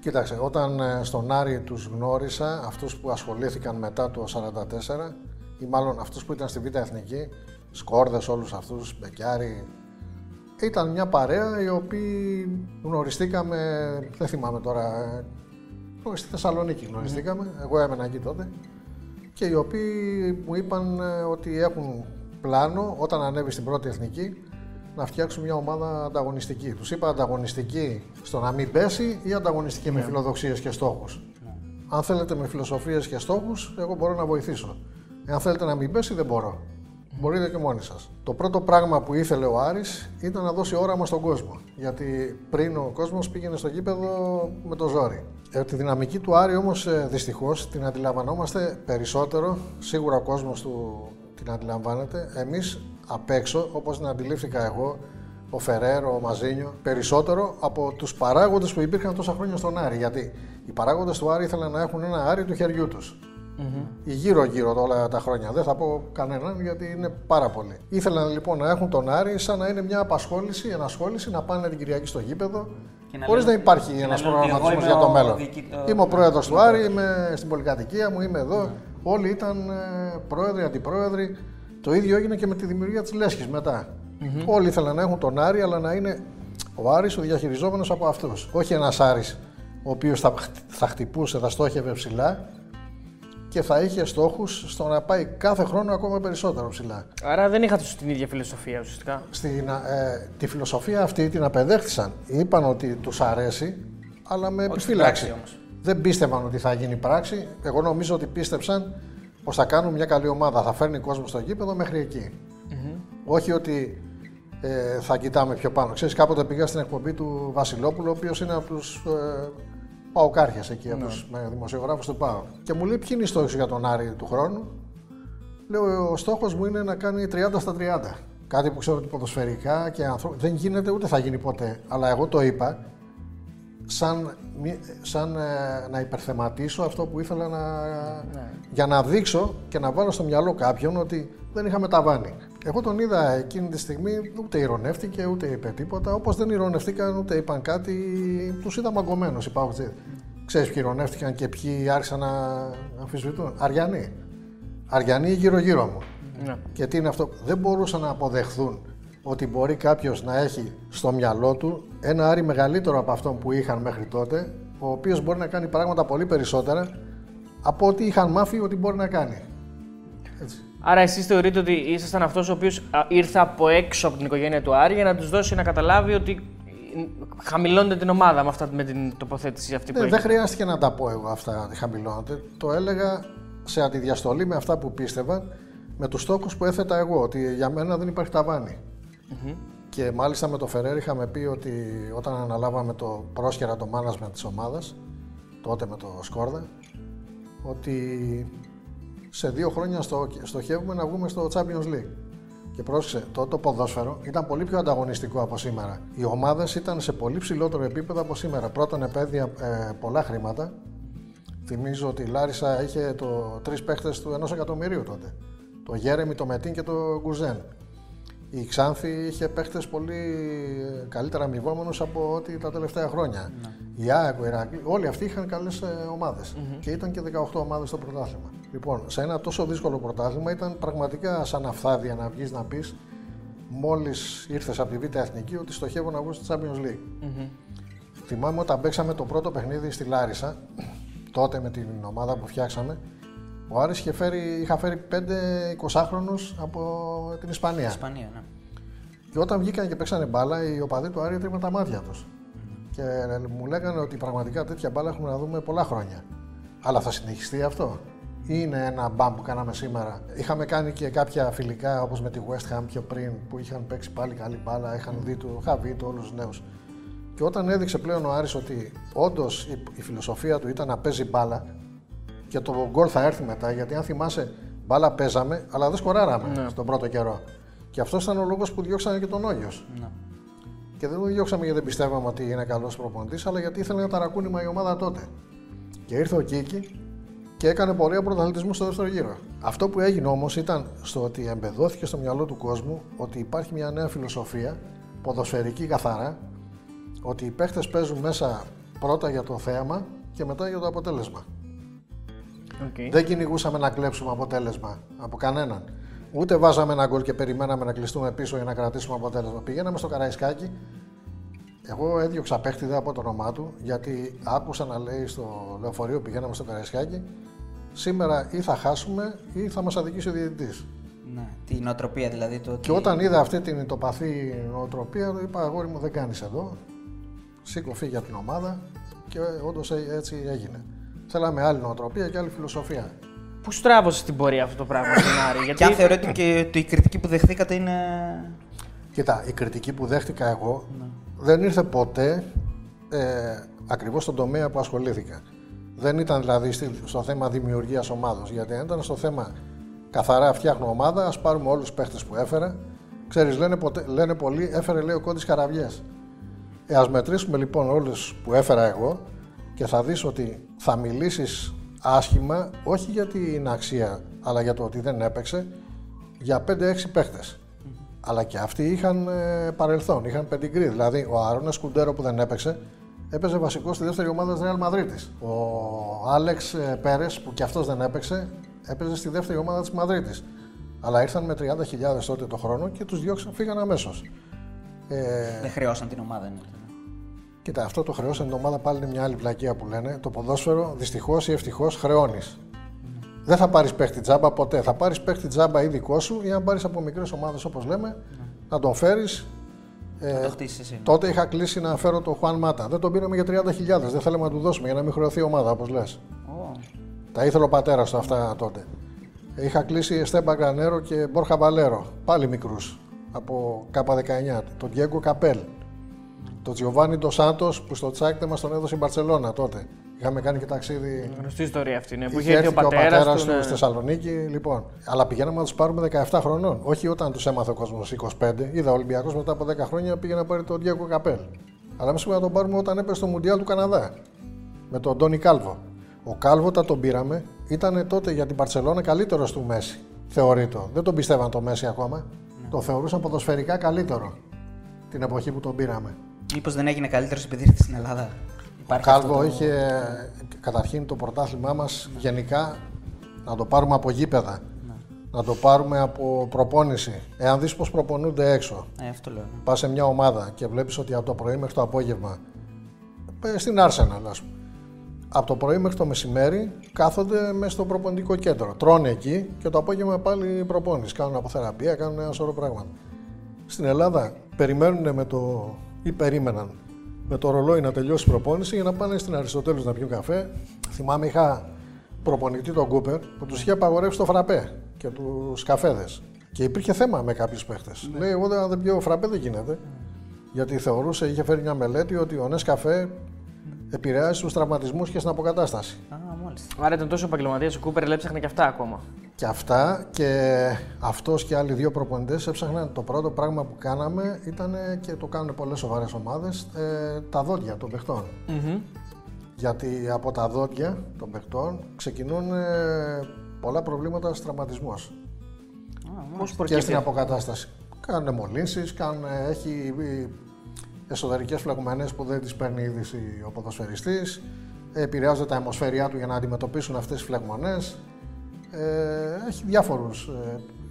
Κοίταξε, όταν στον Άρη τους γνώρισα, αυτούς που ασχολήθηκαν μετά το 1944, ή μάλλον αυτούς που ήταν στη Β' Εθνική, Σκόρδες, όλους αυτούς, Μπεκιάρη. Ήταν μια παρέα οι οποίοι γνωριστήκαμε, δεν θυμάμαι τώρα, στη Θεσσαλονίκη γνωριστήκαμε, εγώ έμενα εκεί τότε, και οι οποίοι μου είπαν ότι έχουν πλάνο όταν ανέβει στην πρώτη εθνική να φτιάξουν μια ομάδα ανταγωνιστική. Τους είπα ανταγωνιστική στο να μην πέσει ή ανταγωνιστική με φιλοδοξίες και στόχους. Αν θέλετε με φιλοσοφίες και στόχους, εγώ μπορώ να βοηθήσω. Εάν θέλετε να μην πέσει, δεν μπορώ. Μπορείτε και μόνοι σας. Το πρώτο πράγμα που ήθελε ο Άρης ήταν να δώσει όραμα στον κόσμο. Γιατί πριν ο κόσμος πήγαινε στο γήπεδο με το ζόρι. Τη δυναμική του Άρη όμως δυστυχώς την αντιλαμβανόμαστε περισσότερο. Σίγουρα ο κόσμος του την αντιλαμβάνεται. Εμείς απ' έξω, όπως την αντιλήφθηκα εγώ, ο Φεραίρο, ο Μαζίνιο, περισσότερο από τους παράγοντες που υπήρχαν τόσα χρόνια στον Άρη. Γιατί οι παράγοντες του Άρη ήθελαν να έχουν ένα Άρη του χεριού τους. Mm-hmm. Γύρω-γύρω όλα τα χρόνια. Δεν θα πω κανέναν γιατί είναι πάρα πολλοί. Ήθελαν λοιπόν να έχουν τον Άρη σαν να είναι μια απασχόληση, ενασχόληση, να πάνε την Κυριακή στο γήπεδο, χωρίς να υπάρχει ένας προγραμματισμός για το μέλλον. Είμαι ο πρόεδρος του Άρη, είμαι στην πολυκατοικία μου, είμαι εδώ. Mm-hmm. Όλοι ήταν πρόεδροι, αντιπρόεδροι. Το ίδιο έγινε και με τη δημιουργία της Λέσχης μετά. Mm-hmm. Όλοι ήθελαν να έχουν τον Άρη, αλλά να είναι ο Άρης ο διαχειριζόμενος από αυτούς. Όχι ένας Άρης ο οποίος θα χτυπούσε, θα στόχευε ψηλά. Και θα είχε στόχους στο να πάει κάθε χρόνο ακόμα περισσότερο ψηλά. Άρα δεν είχατε την ίδια φιλοσοφία ουσιαστικά. Τη φιλοσοφία αυτή την απεδέχθησαν. Είπαν ότι τους αρέσει, αλλά με επιφύλαξη. Δεν πίστευαν ότι θα γίνει πράξη. Εγώ νομίζω ότι πίστεψαν πως θα κάνουν μια καλή ομάδα. Θα φέρνει κόσμο στο γήπεδο μέχρι εκεί. Mm-hmm. Όχι ότι θα κοιτάμε πιο πάνω. Ξέρεις, κάποτε πήγα στην εκπομπή του Βασιλόπουλου, ο οποίος είναι από τους. Παοκάρχες εκεί, από τους δημοσιογράφους του ΠΑΟΚ. Και μου λέει: ποιοι είναι οι στόχοι για τον Άρη του χρόνου? Λέω: ο στόχος μου είναι να κάνει 30 στα 30. Κάτι που ξέρω ότι ποδοσφαιρικά και ανθρώπινα δεν γίνεται ούτε θα γίνει ποτέ. Αλλά εγώ το είπα σαν να υπερθεματίσω αυτό που ήθελα να. Ναι. Για να δείξω και να βάλω στο μυαλό κάποιον ότι δεν είχαμε ταβάνι. Εγώ τον είδα εκείνη τη στιγμή, ούτε ηρωνεύτηκε, ούτε είπε τίποτα. Όπως δεν ηρωνεύτηκαν, ούτε είπαν κάτι. Τους είδα μαγκωμένους οι ΠΑΟΚτζίδες. Ξέρεις ποιοι ηρωνεύτηκαν και ποιοι άρχισαν να αμφισβητούν? Αριανοί. Αριανοί γύρω-γύρω μου. Ναι. Και τι είναι αυτό? Δεν μπορούσαν να αποδεχθούν ότι μπορεί κάποιος να έχει στο μυαλό του ένα Άρη μεγαλύτερο από αυτόν που είχαν μέχρι τότε, ο οποίος μπορεί να κάνει πράγματα πολύ περισσότερα από ό,τι είχαν μάθει ότι μπορεί να κάνει. Έτσι. Άρα, εσείς θεωρείτε ότι ήσασταν αυτός ο οποίος ήρθε από έξω από την οικογένεια του Άρη για να τους δώσει να καταλάβει ότι χαμηλώνεται την ομάδα με την τοποθέτηση αυτή που έχει? Δεν χρειάστηκε να τα πω εγώ αυτά. Χαμηλώνεται. Το έλεγα σε αντιδιαστολή με αυτά που πίστευαν, με τους στόχους που έθετα εγώ. Ότι για μένα δεν υπάρχει ταβάνι. Mm-hmm. Και μάλιστα με το Φεραίρ είχαμε πει ότι όταν αναλάβαμε το πρόσχερα το management της ομάδας, τότε με το Σκόρδα, ότι. Σε 2 χρόνια στοχεύουμε να βγούμε στο Champions League. Και πρόσεξε, τότε το ποδόσφαιρο ήταν πολύ πιο ανταγωνιστικό από σήμερα. Οι ομάδες ήταν σε πολύ ψηλότερο επίπεδο από σήμερα. Πρώτον, επέδια πολλά χρήματα. Θυμίζω ότι η Λάρισα είχε 3 παίχτες του 1 εκατομμυρίου τότε. Το Γέρεμι, το Μετίν και το Γκουζέν. Η Ξάνθη είχε παίχτες πολύ καλύτερα αμοιβόμενους από ό,τι τα τελευταία χρόνια. Ναι. Η ΑΕΚ, ο Ηρακλής, όλοι αυτοί είχαν καλές ομάδες. Mm-hmm. Και ήταν και 18 ομάδες στο πρωτάθλημα. Λοιπόν, σε ένα τόσο δύσκολο πρωτάθλημα ήταν πραγματικά σαν αφθάδια να βγεις να πεις μόλις ήρθες από τη Β' Εθνική ότι στοχεύω να βγω στη Champions League. Mm-hmm. Θυμάμαι όταν παίξαμε το πρώτο παιχνίδι στη Λάρισα, τότε με την ομάδα που φτιάξαμε, ο Άρης είχε φέρει 5 20χρονους από την Ισπανία. Ισπανία, ναι. Και όταν βγήκαν και παίξανε μπάλα, οι οπαδοί του Άρη έτρεψαν τα μάτια τους. Mm-hmm. Και μου λέγανε ότι πραγματικά τέτοια μπάλα έχουμε να δούμε πολλά χρόνια. Αλλά θα συνεχιστεί αυτό? είναι ένα μπαμ που κάναμε σήμερα. Είχαμε κάνει και κάποια φιλικά, όπως με τη West Ham πιο πριν, που είχαν παίξει πάλι καλή μπάλα, είχαν δει του Χαβίτου, όλους τους νέους. Και όταν έδειξε πλέον ο Άρης ότι όντως η φιλοσοφία του ήταν να παίζει μπάλα και το γκολ θα έρθει μετά, γιατί αν θυμάσαι, μπάλα παίζαμε, αλλά δεν σκοράραμε στον πρώτο καιρό. Και αυτός ήταν ο λόγος που διώξανε και τον Όγιος. Ναι. Και δεν το διώξαμε γιατί δεν πιστεύαμε ότι είναι καλός προπονητής, αλλά γιατί ήθελε ένα ταρακούνημα η ομάδα τότε. Και ήρθε ο Κίκη και έκανε πορεία πρωταθλητισμού στο δεύτερο γύρο. Αυτό που έγινε όμως ήταν στο ότι εμπεδόθηκε στο μυαλό του κόσμου ότι υπάρχει μια νέα φιλοσοφία, ποδοσφαιρική καθαρά, ότι οι παίχτες παίζουν μέσα πρώτα για το θέαμα και μετά για το αποτέλεσμα. Okay. Δεν κυνηγούσαμε να κλέψουμε αποτέλεσμα από κανέναν. Ούτε βάζαμε ένα γκολ και περιμέναμε να κλειστούμε πίσω για να κρατήσουμε αποτέλεσμα. Πηγαίναμε στο Καραϊσκάκι. Εγώ έδιωξα παίχτη, δεν από το όνομά του, γιατί άκουσα να λέει στο λεωφορείο που πηγαίναμε στο Καραϊσκάκι, σήμερα ή θα χάσουμε ή θα μας αδικήσει ο διαιτητής. Ναι, την νοοτροπία δηλαδή. Το ότι... Και όταν είδα αυτή την τοπαθή νοοτροπία, είπα: αγόρι μου, δεν κάνεις εδώ. Σήκω, φύγε από την ομάδα. Και όντως έτσι έγινε. Θέλαμε άλλη νοοτροπία και άλλη φιλοσοφία. Πού στράβωσε την πορεία αυτό το πράγμα στην Άρη, γιατί... Και αν θεωρείτε και η κριτική που δεχθήκατε είναι... Κοίτα, η κριτική που δέχτηκα εγώ δεν ήρθε ποτέ ακριβώς στον τομέα που ασχολήθηκα. Δεν ήταν δηλαδή στο θέμα δημιουργίας ομάδος, γιατί αν ήταν στο θέμα καθαρά φτιάχνω ομάδα, ας πάρουμε όλους τους παίχτες που έφερα. Ξέρεις, λένε πολλοί, έφερε λέει ο Κόντης καραβιές. Ας μετρήσουμε λοιπόν όλους που έφερα εγώ και θα δεις ότι θα μιλήσεις άσχημα, όχι για την αξία, αλλά για το ότι δεν έπαιξε, για 5-6 παίχτες. Αλλά και αυτοί είχαν παρελθόν, είχαν πεντιγκρί. Δηλαδή, ο Άρωνας Κουντέρο που δεν έπαιξε, έπαιζε βασικό στη δεύτερη ομάδα της Ρεάλ Μαδρίτης. Ο Άλεξ Πέρες, που και αυτός δεν έπαιξε, έπαιζε στη δεύτερη ομάδα της Μαδρίτης. Αλλά ήρθαν με 30.000 τότε το χρόνο και τους διώξαν, φύγαν αμέσως. Δεν χρειώσαν την ομάδα, ναι. Κοίτα, αυτό το χρεώσαν την ομάδα πάλι είναι μια άλλη βλακεία που λένε. Το ποδόσφαιρο δυστυχώς ή ευτυχώς χρεώνεις. Δεν θα πάρεις παίχτη τζάμπα ποτέ. Θα πάρεις παίχτη τζάμπα ή δικό σου, ή αν πάρεις από μικρές ομάδες όπως λέμε, να τον φέρεις. Τότε είχα κλείσει να φέρω τον Χουάν Μάτα. Δεν τον πήραμε για 30.000. Δεν θέλαμε να του δώσουμε για να μην χρεωθεί η ομάδα όπως λες. Τα ήθελε ο πατέρας του αυτά τότε. Είχα κλείσει Στέμπα Γκρανέρο και Μπόρχα Βαλέρο. Πάλι μικρούς από K19. Τον Γκέγκο Καπέλ. Το Τζιοβάνι το Σάντο που στο τσάκτε μας τον έδωσε η Μπαρσελόνα τότε. Είχαμε κάνει και ταξίδι. Γνωστή ιστορία αυτή είναι. Που είχε έρθει ο πατέρας του στη Θεσσαλονίκη. Λοιπόν. Αλλά πηγαίναμε να τους πάρουμε 17 χρονών. Όχι όταν τους έμαθε ο κόσμος 25. Είδα ο Ολυμπιακός μετά από 10 χρόνια πήγε να πάρει τον Ντιάκο Καπέλ. Αλλά εμείς να τον πάρουμε όταν έπεσε στο Μουντιάλ του Καναδά. Με τον Ντόνι Κάλβο. Ο Κάλβο όταν τον πήραμε ήταν τότε για την Μπαρσελόνα καλύτερος του Μέση. Θεωρείτο. Δεν τον πιστεύαν το Μέση ακόμα. Ναι. Το θεωρούσαν ποδοσφαιρικά καλύτερο την εποχή που τον πήραμε. Μήπως δεν έγινε καλύτερος επειδή ήρθε στην Ελλάδα. Ο Κάλβο είχε καταρχήν το πρωτάθλημά μας γενικά να το πάρουμε από γήπεδα, να το πάρουμε από προπόνηση. Εάν δεις πως προπονούνται έξω, αυτό λέω. Πας σε μια ομάδα και βλέπεις ότι από το πρωί μέχρι το απόγευμα, στην Arsenal ας πούμε, από το πρωί μέχρι το μεσημέρι κάθονται μέσα στο προπονητικό κέντρο. Τρώνε εκεί και το απόγευμα πάλι προπόνηση. Κάνουν αποθεραπεία, κάνουν ένα σωρό πράγματα. Στην Ελλάδα περιμένουν με το... ή περίμεναν με το ρολόι να τελειώσει η προπόνηση για να πάνε στην Αριστοτέλους να πιούν καφέ. Θυμάμαι είχα προπονητή τον Κούπερ που τους είχε απαγορεύσει το φραπέ και τους καφέδες. Και υπήρχε θέμα με κάποιους παίχτες. Λέει: εγώ αν δεν πιω φραπέ δεν γίνεται. Γιατί θεωρούσε, είχε φέρει μια μελέτη ότι ο Νεσκαφέ επηρεάζει στους τραυματισμούς και στην αποκατάσταση. Α, μάλιστα. Άρα ήταν τόσο επαγγελματίας ο Κούπερ, έψαχνε και αυτά ακόμα. Και αυτά και αυτός και άλλοι δύο προπονητές έψαχναν. Το πρώτο πράγμα που κάναμε ήταν, και το κάνουν πολλές σοβαρές ομάδες, τα δόντια των παιχτών. Mm-hmm. Γιατί από τα δόντια των παιχτών ξεκινούν πολλά προβλήματα στους τραυματισμούς. Ah, και στην αποκατάσταση. Κάνουν μολύνσεις, έχει εσωτερικές φλεγμονές που δεν τις παίρνει είδηση ο ποδοσφαιριστής, επηρεάζονται τα αιμοσφαίριά του για να αντιμετωπίσουν αυτές τις φλεγμονές. Έχει διάφορους.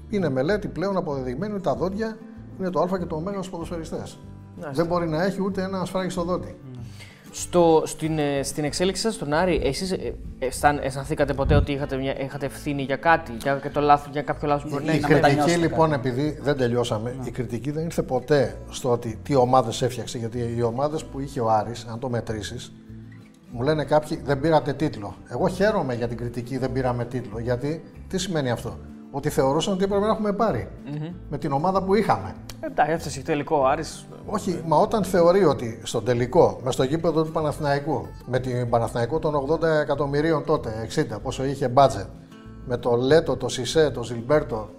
Είναι μελέτη πλέον αποδεδειγμένη ότι τα δόντια είναι το α και το ω στους ποδοσφαιριστές. Δεν μπορεί να έχει ούτε ένα σφράγι στο δόντι. Στην εξέλιξη σας στον Άρη, εσείς αισθανθήκατε ποτέ ότι είχατε ευθύνη για κάτι, για κάποιο λάθος που μπορεί να έχει? Η κριτική λοιπόν, επειδή δεν τελειώσαμε, η κριτική δεν ήρθε ποτέ στο ότι τι ομάδες έφτιαξε, γιατί οι ομάδες που είχε ο Άρης, αν το μετρήσεις, Μου λένε κάποιοι δεν πήρατε τίτλο. Εγώ χαίρομαι για την κριτική δεν πήραμε τίτλο. Γιατί τι σημαίνει αυτό? Ότι θεωρούσαν ότι έπρεπε να έχουμε πάρει με την ομάδα που είχαμε. Εντάξει, έφτασε τελικό Άρης. Όχι, μα όταν θεωρεί ότι στον τελικό, μες στο γήπεδο του Παναθηναϊκού, με την Παναθηναϊκό των 80 εκατομμυρίων τότε, 60, πόσο είχε μπάτζετ, με το Λέτο, το Σισέ, το Ζιλμπέρτο,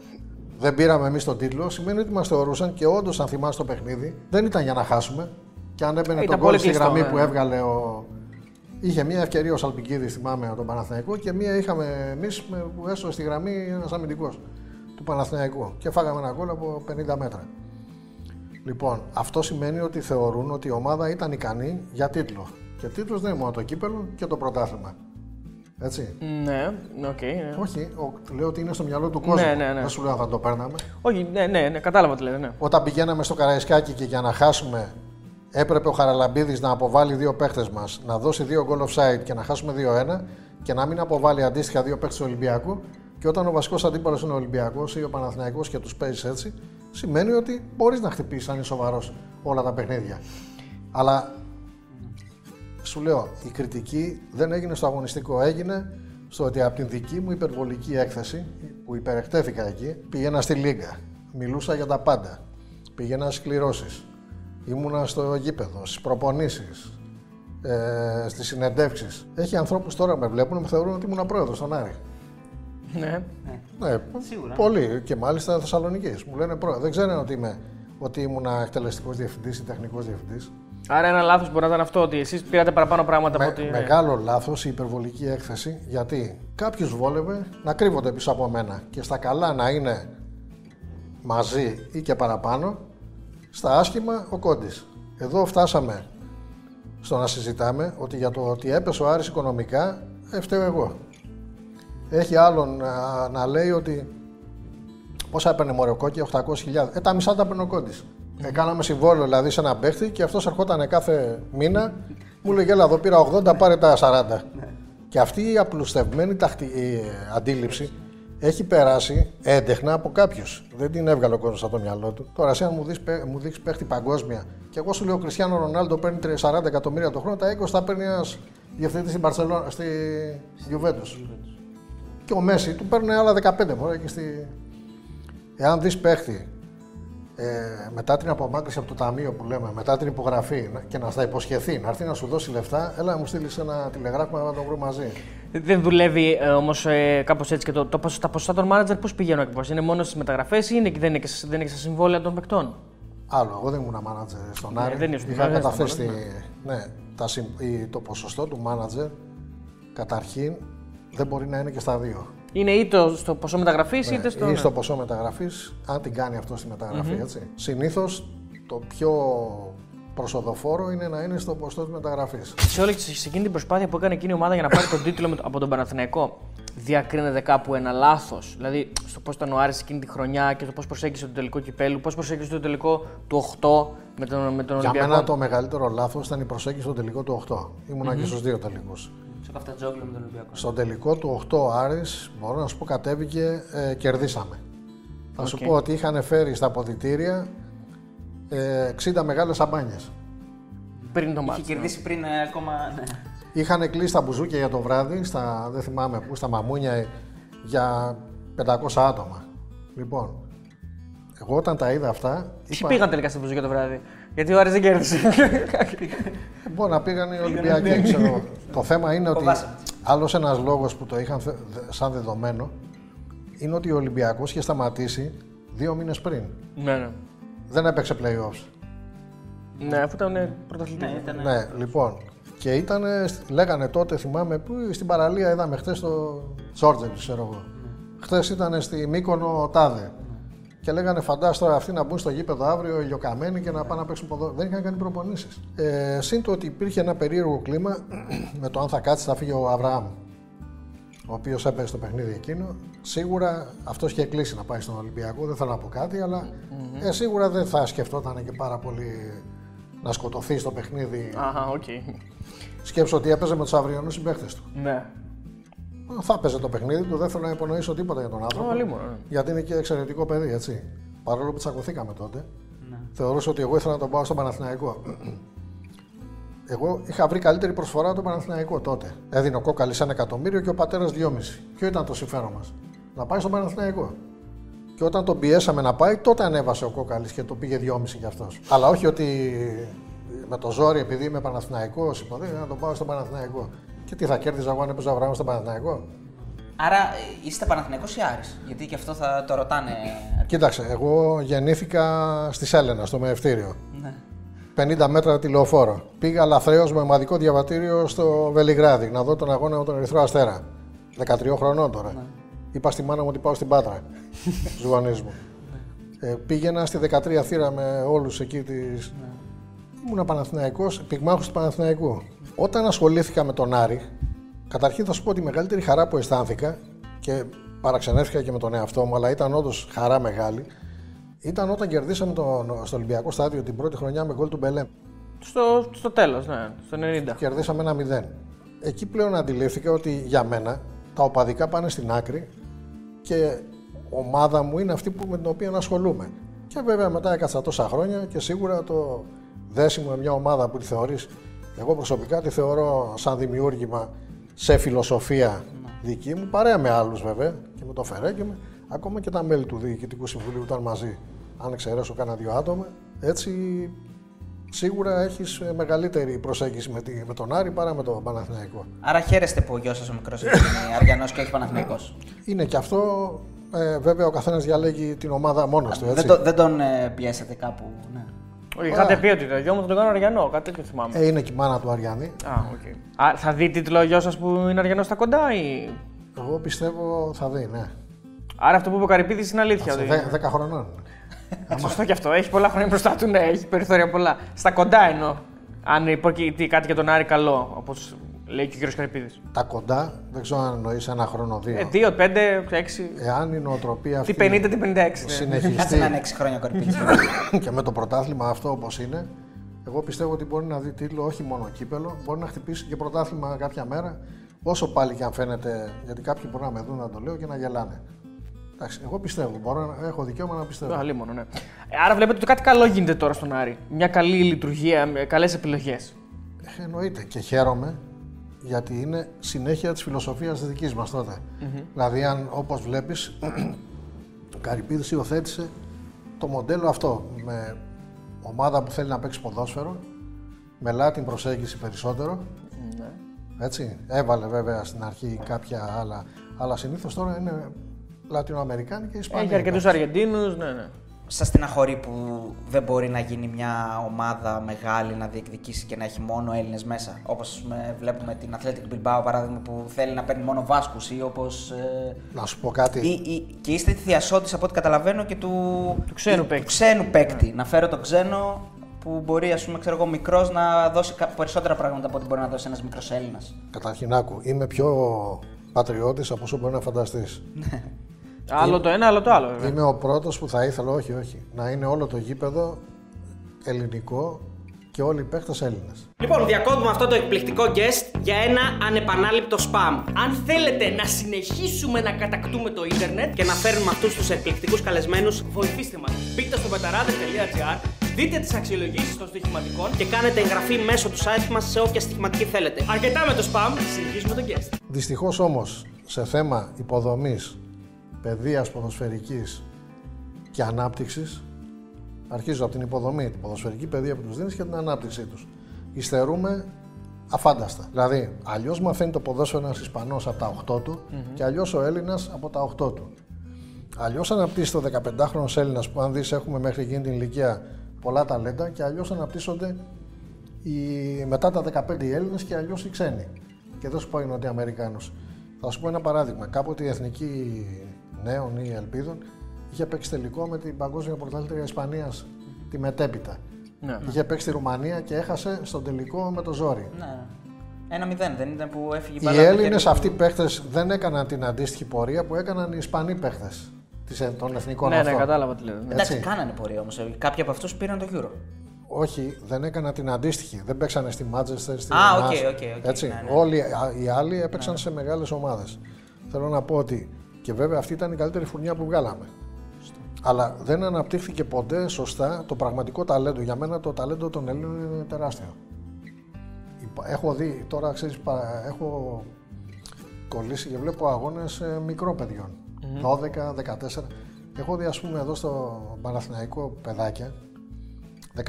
δεν πήραμε εμείς τον τίτλο, σημαίνει ότι μας θεωρούσαν και όντως, αν θυμάσαι το παιχνίδι, δεν ήταν για να χάσουμε. Και αν έμπαινε τον γκολ στη γραμμή που έβγαλε ο. Είχε μία ευκαιρία ο Σαλπικίδης, θυμάμαι, τον Παναθηναϊκό και μία είχαμε εμείς που έσωσε στη γραμμή ένας αμυντικός του Παναθηναϊκού και φάγαμε ένα γκολ από 50 μέτρα. Λοιπόν, αυτό σημαίνει ότι θεωρούν ότι η ομάδα ήταν ικανή για τίτλο. Και τίτλος δεν είναι μόνο το κύπελλο και το πρωτάθλημα. Έτσι. Ναι, οκ. Okay, ναι. Όχι, λέω ότι είναι στο μυαλό του κόσμου. Ναι. Δεν σου λέω αν θα το παίρναμε. Όχι, ναι, κατάλαβα τι λέτε. Ναι. Όταν πηγαίναμε στο Καραϊσκάκι και για να χάσουμε. Έπρεπε ο Χαραλαμπίδης να αποβάλει δύο παίχτες μας, να δώσει δύο goal offside και να χάσουμε 2-1 και να μην αποβάλει αντίστοιχα δύο παίχτες του Ολυμπιακού. Και όταν ο βασικός αντίπαλος είναι ο Ολυμπιακός ή ο Παναθηναϊκός και τους παίζεις έτσι, σημαίνει ότι μπορείς να χτυπήσεις αν είσαι σοβαρός όλα τα παιχνίδια. Αλλά σου λέω, η κριτική δεν έγινε στο αγωνιστικό, έγινε στο ότι από την δική μου υπερβολική έκθεση που υπερεκτέθηκα εκεί, πήγαινα στη Λίγκα, μιλούσα για τα πάντα, πήγαινα στις κληρώσεις. Ήμουνα στο γήπεδο, στις προπονήσεις, στις συνεντεύξεις. Έχει ανθρώπους τώρα με βλέπουν που θεωρούν ότι ήμουν πρόεδρος στον Άρη. Ναι, σίγουρα. Πολλοί και μάλιστα Θεσσαλονικής. Μου λένε πρόεδρο. Δεν ξέρουν ότι ήμουν εκτελεστικός διευθυντής ή τεχνικός διευθυντής. Άρα, ένα λάθος μπορεί να ήταν αυτό, ότι εσείς πήρατε παραπάνω πράγματα από ότι. Μεγάλο λάθος η υπερβολική έκθεση, γιατί κάποιους βόλευε να κρύβονται πίσω από μένα και στα καλά να είναι μαζί ή και παραπάνω. Στα άσχημα ο Κόντης. Εδώ φτάσαμε στο να συζητάμε ότι για το ότι έπεσε ο Άρης οικονομικά φταίω εγώ. Έχει άλλον να λέει ότι πόσα έπαιρνε μωρεοκόκκι, 800.000. Τα μισά τα έπαιρνε ο Κόντης. Κάναμε συμβόλαιο δηλαδή σε ένα παίχτη και αυτός ερχόταν κάθε μήνα, μου λέγε έλα εδώ πήρα 80, πάρε τα 40. Και αυτή η απλουστευμένη αντίληψη έχει περάσει έντεχνα από κάποιους. Δεν την έβγαλε ο κόσμος από το μυαλό του. Τώρα, εσύ αν μου δείξει παίχτη παγκόσμια, και εγώ σου λέω ο Κριστιάνο Ρονάλντο παίρνει 40 εκατομμύρια το χρόνο, τα 20 θα παίρνει ένας διευθυντής στη Γιουβέντους. Και ο Μέση του παίρνει άλλα 15 φορά και στη. Εάν δεις παίχτη μετά την απομάκρυνση από το ταμείο που λέμε, μετά την υπογραφή και να στα υποσχεθεί, να έρθει να σου δώσει λεφτά, έλα να μου στείλεις ένα τηλεγράφημα να το βρω μαζί. Δεν δουλεύει όμως κάπως έτσι και τα ποσοστά των μάνατζερ πώς πηγαίνουν ακριβώς? Είναι μόνο στις μεταγραφές ή δεν είναι και στα συμβόλαια των παικτών? Άλλο, εγώ δεν ήμουν μάνατζερ στον Άρη. Είχα καταθέσει το ποσοστό του μάνατζερ καταρχήν δεν μπορεί να είναι και στα δύο. Είναι είτε στο ποσό μεταγραφής είτε στο. Ή στο ποσό μεταγραφής, αν την κάνει αυτό στη μεταγραφή. Έτσι. Συνήθως το πιο προσοδοφόρο είναι να είναι στο ποσό της μεταγραφής. Σε εκείνη την προσπάθεια που έκανε εκείνη η ομάδα για να πάρει τον τίτλο από τον Παναθηναϊκό, διακρίνεται κάπου ένα λάθος? Δηλαδή, στο πώς ήταν ο Άρης εκείνη τη χρονιά και στο πώς προσέγγισε το τελικό κυπέλου, πώς προσέγγισε το τελικό του 8 με τον Ολυμπιακό. Για μένα το μεγαλύτερο λάθος ήταν η προσέγγιση στο τελικό του 8. Ήμουνα και στους δύο τελικούς. Στον τελικό του 8 ο Άρης, μπορώ να σου πω, κατέβηκε, κερδίσαμε. Θα σου πω ότι είχαν φέρει στα αποδυτήρια 60 μεγάλες σαμπάνιες. Πριν το μάτι. Είχε κερδίσει πριν ακόμα. Ναι. Είχαν κλείσει τα μπουζούκια για το βράδυ, δεν θυμάμαι πού, στα Μαμούνια, για 500 άτομα. Λοιπόν, εγώ όταν τα είδα αυτά. Ποιοι πήγαν τελικά στα μπουζούκια το βράδυ? Γιατί ο Άρης δεν κέρδισε. Μπορεί να πήγαν οι Ολυμπιακοί, ξέρω. Το θέμα είναι ότι άλλος ένας λόγος που το είχαν σαν δεδομένο είναι ότι ο Ολυμπιακός είχε σταματήσει 2 μήνες πριν. Ναι. Δεν έπαιξε playoffs. Ναι, αφού ήταν πρωταθλητής. Ναι, λοιπόν. Και ήταν, λέγανε τότε, θυμάμαι, που στην παραλία είδαμε χθες το Τζόρτζεβι, ξέρω εγώ. Χθες ήταν στη Μύκονο ο Τάδε. Και λέγανε φαντάστο αυτοί να μπουν στο γήπεδο αύριο ηλιοκαμένοι και να πάνε να παίξουν ποδόσφαιρο. Δεν είχαν κάνει προπονήσεις. Συν το ότι υπήρχε ένα περίεργο κλίμα με το αν θα κάτσει θα φύγει ο Αβραάμ, ο οποίος έπαιζε στο παιχνίδι εκείνο. Σίγουρα αυτός είχε κλείσει να πάει στον Ολυμπιακό, δεν θέλω να πω κάτι, αλλά σίγουρα δεν θα σκεφτόταν και πάρα πολύ να σκοτωθεί στο παιχνίδι. Σκέψω ότι έπαιζε με τους αυριανούς συμπαίχτες του. Ναι. Θα παίζει το παιχνίδι του, δεν θέλω να υπονοήσω τίποτα για τον άνθρωπο. Γιατί είναι και εξαιρετικό παιδί, έτσι. Παρόλο που τσακωθήκαμε τότε, θεωρούσα ότι εγώ ήθελα να τον πάω στον Παναθηναϊκό. Εγώ είχα βρει καλύτερη προσφορά τον Παναθηναϊκό τότε. Έδινε ο Κόκαλης 1 εκατομμύριο και ο πατέρας 2,5. Ποιο ήταν το συμφέρον μας? Να πάει στον Παναθηναϊκό. Και όταν τον πιέσαμε να πάει, τότε ανέβασε ο Κόκαλης και το πήγε 2,5 κι αυτός. Αλλά όχι ότι με το ζόρι, επειδή είμαι Παναθηναϊκός, να τον πάω στον Παναθηναϊκό. Και τι θα κέρδιζα εγώ αν έπαιζα βράδυ στον Παναθηναϊκό? Άρα είστε Παναθηναϊκός ή Άρης? Γιατί και αυτό θα το ρωτάνε. Κοίταξε, εγώ γεννήθηκα στη Σέλενα, στο Μεευτήριο. 50 μέτρα τηλεοφόρο. Πήγα λαθρέως με ομαδικό διαβατήριο στο Βελιγράδι να δω τον αγώνα με τον Ερυθρό Αστέρα. 13 χρονών τώρα. Ναι. Είπα στη μάνα μου ότι πάω στην Πάτρα, στους γονείς μου. Ναι. Πήγαινα στη 13 θύρα με όλους εκεί τις... Ναι. Ήμουνα Παναθηναϊκός, πυγμάχος του Παναθηναϊκού. Ναι. Όταν ασχολήθηκα με τον Άρη, καταρχήν θα σου πω ότι η μεγαλύτερη χαρά που αισθάνθηκα και παραξενεύτηκα και με τον εαυτό μου, αλλά ήταν όντως χαρά μεγάλη. Ήταν όταν κερδίσαμε στο Ολυμπιακό στάδιο την πρώτη χρονιά με γκολ του Μπελέμ. Στο τέλος, ναι, στο 90. Κερδίσαμε 1-0. Εκεί πλέον αντιλήφθηκα ότι για μένα τα οπαδικά πάνε στην άκρη και ομάδα μου είναι αυτή με την οποία ασχολούμαι. Και βέβαια μετά έκατσα τόσα χρόνια και σίγουρα το δέσιμο με μια ομάδα που τη θεωρείς, εγώ προσωπικά τη θεωρώ σαν δημιούργημα σε φιλοσοφία δική μου, παρέα με άλλους βέβαια και με το Φερέ και με. Ακόμα και τα μέλη του Διοικητικού Συμβουλίου ήταν μαζί, αν εξαιρέσω κάνα δύο άτομα. Έτσι, σίγουρα έχεις μεγαλύτερη προσέγγιση με τον Άρη παρά με τον Παναθηναϊκό. Άρα χαίρεστε που ο γιος σας ο μικρός είναι Αριανός και όχι Παναθηναϊκός. Είναι και αυτό. Βέβαια, ο καθένας διαλέγει την ομάδα μόνος του. Έτσι. Δεν τον πιέσατε κάπου. Ναι. Είχατε πει ότι το γιο μου θα τον κάνω Αριανό, κάτι τέτοιο θυμάμαι. Είναι και η μάνα του Αριανή. Okay. Α, θα δει τίτλο ο γιος σας που είναι Αριανός στα κοντά, ή? Εγώ πιστεύω θα δει, ναι. Άρα αυτό που είπε ο Καρυπίδης είναι αλήθεια. 10 χρονών. Σωστό κι αυτό. Έχει πολλά χρόνια μπροστά του, ναι, έχει περιθώρια πολλά. Στα κοντά εννοώ. Αν υποκείται κάτι για τον Άρη καλό, όπως λέει και ο κ. Καρυπίδης. Τα κοντά, δεν ξέρω αν εννοείς ένα χρόνο, δύο. 2, 5, 6. Εάν η νοοτροπία αυτή. Τι 50, τι 56. Συνεχιστεί. Κάτσε να είναι 6 χρόνια ο Καρυπίδης. Και με το πρωτάθλημα αυτό όπως είναι, εγώ πιστεύω ότι μπορεί να δει τίτλο όχι μόνο κύπελο, μπορεί να χτυπήσει και πρωτάθλημα κάποια μέρα, όσο πάλι κι αν φαίνεται. Γιατί κάποιοι μπορεί να με δουν να το λέω και να γελάνε. Εγώ πιστεύω. Μπορώ, έχω δικαίωμα να πιστεύω. Αλίμονο, ναι. Άρα βλέπετε ότι κάτι καλό γίνεται τώρα στον Άρη. Μια καλή λειτουργία, καλές επιλογές. Εννοείται. Και χαίρομαι γιατί είναι συνέχεια της φιλοσοφίας της δικής μας τότε. Mm-hmm. Δηλαδή, αν όπως βλέπεις, ο Καρυπίδης υιοθέτησε το μοντέλο αυτό. Με ομάδα που θέλει να παίξει ποδόσφαιρο, μελά την προσέγγιση περισσότερο. Mm-hmm. Έτσι. Έβαλε βέβαια στην αρχή κάποια άλλα, αλλά συνήθως τώρα είναι. Λατινοαμερικάνοι και Ισπανοί. Έχει αρκετούς Αργεντίνους, ναι, ναι. Σας στεναχωρεί που δεν μπορεί να γίνει μια ομάδα μεγάλη να διεκδικήσει και να έχει μόνο Έλληνες μέσα? Όπως βλέπουμε την Athletic Bilbao, παράδειγμα, που θέλει να παίρνει μόνο Βάσκους, ή όπως. Να σου πω κάτι. Και είστε τη θειασότης, από ό,τι καταλαβαίνω, και του ξένου παίκτη. Ναι. Να φέρω τον ξένο που μπορεί, ας πούμε, ξέρω εγώ, μικρός να δώσει περισσότερα πράγματα από ό,τι μπορεί να δώσει ένας μικρός Έλληνας. Καταρχήν, άκου, είμαι πιο πατριώτης από όσο μπορεί να φανταστείς. Άλλο το ένα, άλλο το άλλο. Βέβαια. Είμαι ο πρώτος που θα ήθελα, όχι, να είναι όλο το γήπεδο ελληνικό και όλοι οι παίκτες Έλληνες. Λοιπόν, διακόπτουμε αυτό το εκπληκτικό guest για ένα ανεπανάληπτο spam. Αν θέλετε να συνεχίσουμε να κατακτούμε το ίντερνετ και να φέρνουμε αυτούς τους εκπληκτικούς καλεσμένους, βοηθήστε μας. Μπείτε στο πεταράδε.gr, δείτε τις αξιολογήσεις των στοιχηματικών και κάνετε εγγραφή μέσω του site μας σε όποια στοιχηματική θέλετε. Αρκετά με το spam, συνεχίζουμε το guest. Δυστυχώς όμως, σε θέμα υποδομής, παιδείας ποδοσφαιρικής και ανάπτυξης, αρχίζω από την υποδομή, την ποδοσφαιρική παιδεία που τους δίνεις και την ανάπτυξή τους. Υστερούμε αφάνταστα. Δηλαδή, αλλιώς μαθαίνει το ποδόσφαιρο ένας Ισπανός από τα 8 του και αλλιώς ο Έλληνας από τα 8 του. Αλλιώς αναπτύσσεται ο 15χρονος Έλληνας που, αν δεις, έχουμε μέχρι εκείνη την ηλικία πολλά ταλέντα, και αλλιώς αναπτύσσονται μετά τα 15 οι Έλληνες και αλλιώς οι ξένοι. Και δεν σου πω οι Νοτιοαμερικάνους. Θα σου πω ένα παράδειγμα. Κάποτε η Εθνική Νέων ή Ελπίδων είχε παίξει τελικό με την Παγκόσμια Πρωταθλήτρια Ισπανίας, τη μετέπειτα. Ναι, ναι. Είχε παίξει τη Ρουμανία και έχασε στον τελικό με το ζόρι. Ναι. 1-0, δεν ήταν που έφυγε η Παγκόσμια? Οι Έλληνες αυτοί οι παίχτες δεν έκαναν την αντίστοιχη πορεία που έκαναν οι Ισπανοί παίχτες των εθνικών αυτών. Ναι, κατάλαβα τι λέτε. Εντάξει, κάνανε πορεία όμως. Κάποιοι από αυτούς πήραν το Euro. Όχι, δεν έκαναν την αντίστοιχη. Δεν παίξανε στη Μάντσεστερ, στη Λιόν. Okay, ναι, ναι. Όλοι οι άλλοι έπαιξαν σε μεγάλες ομάδες. Θέλω να πω ότι. Και βέβαια αυτή ήταν η καλύτερη φουρνιά που βγάλαμε. Αλλά δεν αναπτύχθηκε ποτέ σωστά το πραγματικό ταλέντο. Για μένα το ταλέντο των Ελλήνων είναι τεράστιο. έχω δει, τώρα ξέρεις, έχω κολλήσει και βλέπω αγώνες μικρών παιδιών, 12, 14. Έχω δει, ας πούμε, εδώ στο Παναθηναϊκό παιδάκια, 13-14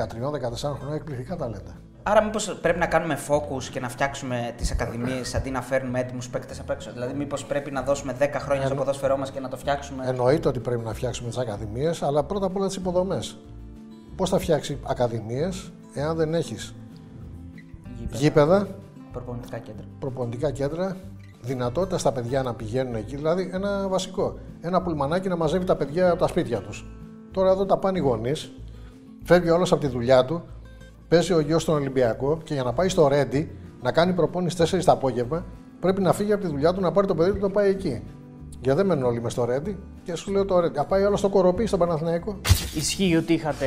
χρόνια, εκπληκτικά ταλέντα. Άρα, μήπως πρέπει να κάνουμε focus και να φτιάξουμε τις ακαδημίες αντί να φέρνουμε έτοιμους παίκτες απ' έξω? Δηλαδή, μήπως πρέπει να δώσουμε 10 χρόνια στο ποδόσφαιρό μας και να το φτιάξουμε? Εννοείται ότι πρέπει να φτιάξουμε τις ακαδημίες, αλλά πρώτα απ' όλα τις υποδομές. Πώς θα φτιάξει ακαδημίες, εάν δεν έχεις γήπεδα, προπονητικά κέντρα, δυνατότητα στα παιδιά να πηγαίνουν εκεί, δηλαδή ένα βασικό. Ένα πουλμανάκι να μαζεύει τα παιδιά από τα σπίτια τους. Τώρα εδώ τα πάνε οι γονείς, φεύγει όλος από τη δουλειά του. Παίζει ο γιος στον Ολυμπιακό και για να πάει στο Ρέντι να κάνει προπόνηση 4 το απόγευμα, πρέπει να φύγει από τη δουλειά του, να πάρει το παιδί του και το πάει εκεί. Γιατί δεν μένουν όλοι μες στο Ρέντι, και σου λέω το Ρέντι. Να πάει όλο στο Κοροπή, στον Παναθηναϊκό. Ισχύει ότι είχατε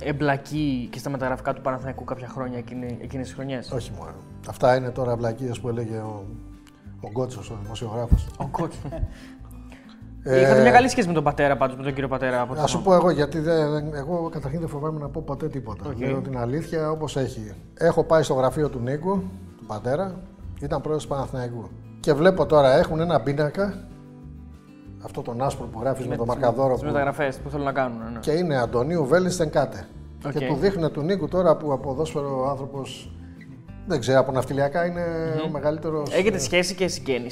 εμπλακεί και στα μεταγραφικά του Παναθηναϊκού κάποια χρόνια εκείνες τις χρονιές? Όχι μόνο. Αυτά είναι τώρα εμπλακίες που έλεγε ο Κότσος, ο δημοσιογράφος. Ο Κότσος. Είχατε μια καλή σχέση με τον πατέρα, πάντως, με τον κύριο πατέρα. Να σου πω εγώ, γιατί εγώ καταρχήν δεν φοβάμαι να πω ποτέ τίποτα. Okay. Λέω την αλήθεια όπως έχει. Έχω πάει στο γραφείο του Νίκου, του πατέρα, ήταν πρόεδρος του Παναθηναϊκού. Και βλέπω τώρα έχουν ένα πίνακα, αυτό τον άσπρο που γράφει με τον μαρκαδόρο. Τι μεταγραφές που θέλουν να κάνουν. Ναι. Και είναι Αντωνίου Βέλισθεν κάτε. Okay. Και του δείχνουν του Νίκου τώρα που αποδόσφαιρο άνθρωπος. Δεν ξέρω, από ναυτιλιακά είναι ο μεγαλύτερος. Έχετε σχέση και συγγενή,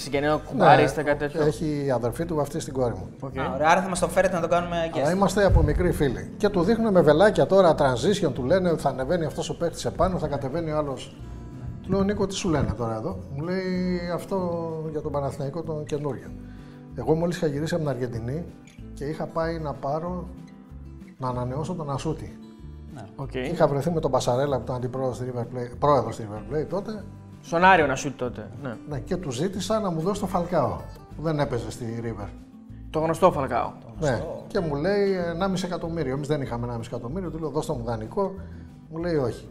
κουμπάρι, είστε κάτι τέτοιο? Έχει η αδερφή του αυτή στην κόρη μου. Okay. Ωραία, άρα θα μας το φέρετε να το κάνουμε και έτσι. Είμαστε από μικροί φίλοι. Και του δείχνουν με βελάκια τώρα, transition, του λένε ότι θα ανεβαίνει αυτός ο παίκτης επάνω, θα κατεβαίνει ο άλλος. Του λέω, Νίκο, τι σου λένε τώρα εδώ? Μου λέει αυτό για τον Παναθηναϊκό τον καινούριο. Εγώ μόλις είχα γυρίσει από την Αργεντινή και είχα πάει να ανανεώσω τον Ασούτη. Okay. Είχα βρεθεί με τον Πασαρέλα που ήταν αντιπρόεδρος στη River Plate, πρόεδρος στη River Plate τότε. Στον Άριο να σούτει τότε. Ναι, και του ζήτησα να μου δώσει το Φαλκάο που δεν έπαιζε στη River. Το γνωστό Φαλκάο. Ναι, και μου λέει 1,5 εκατομμύριο. Εμείς δεν είχαμε 1,5 εκατομμύριο. Του λέω δώσ' το μου δανεικό. Μου λέει όχι.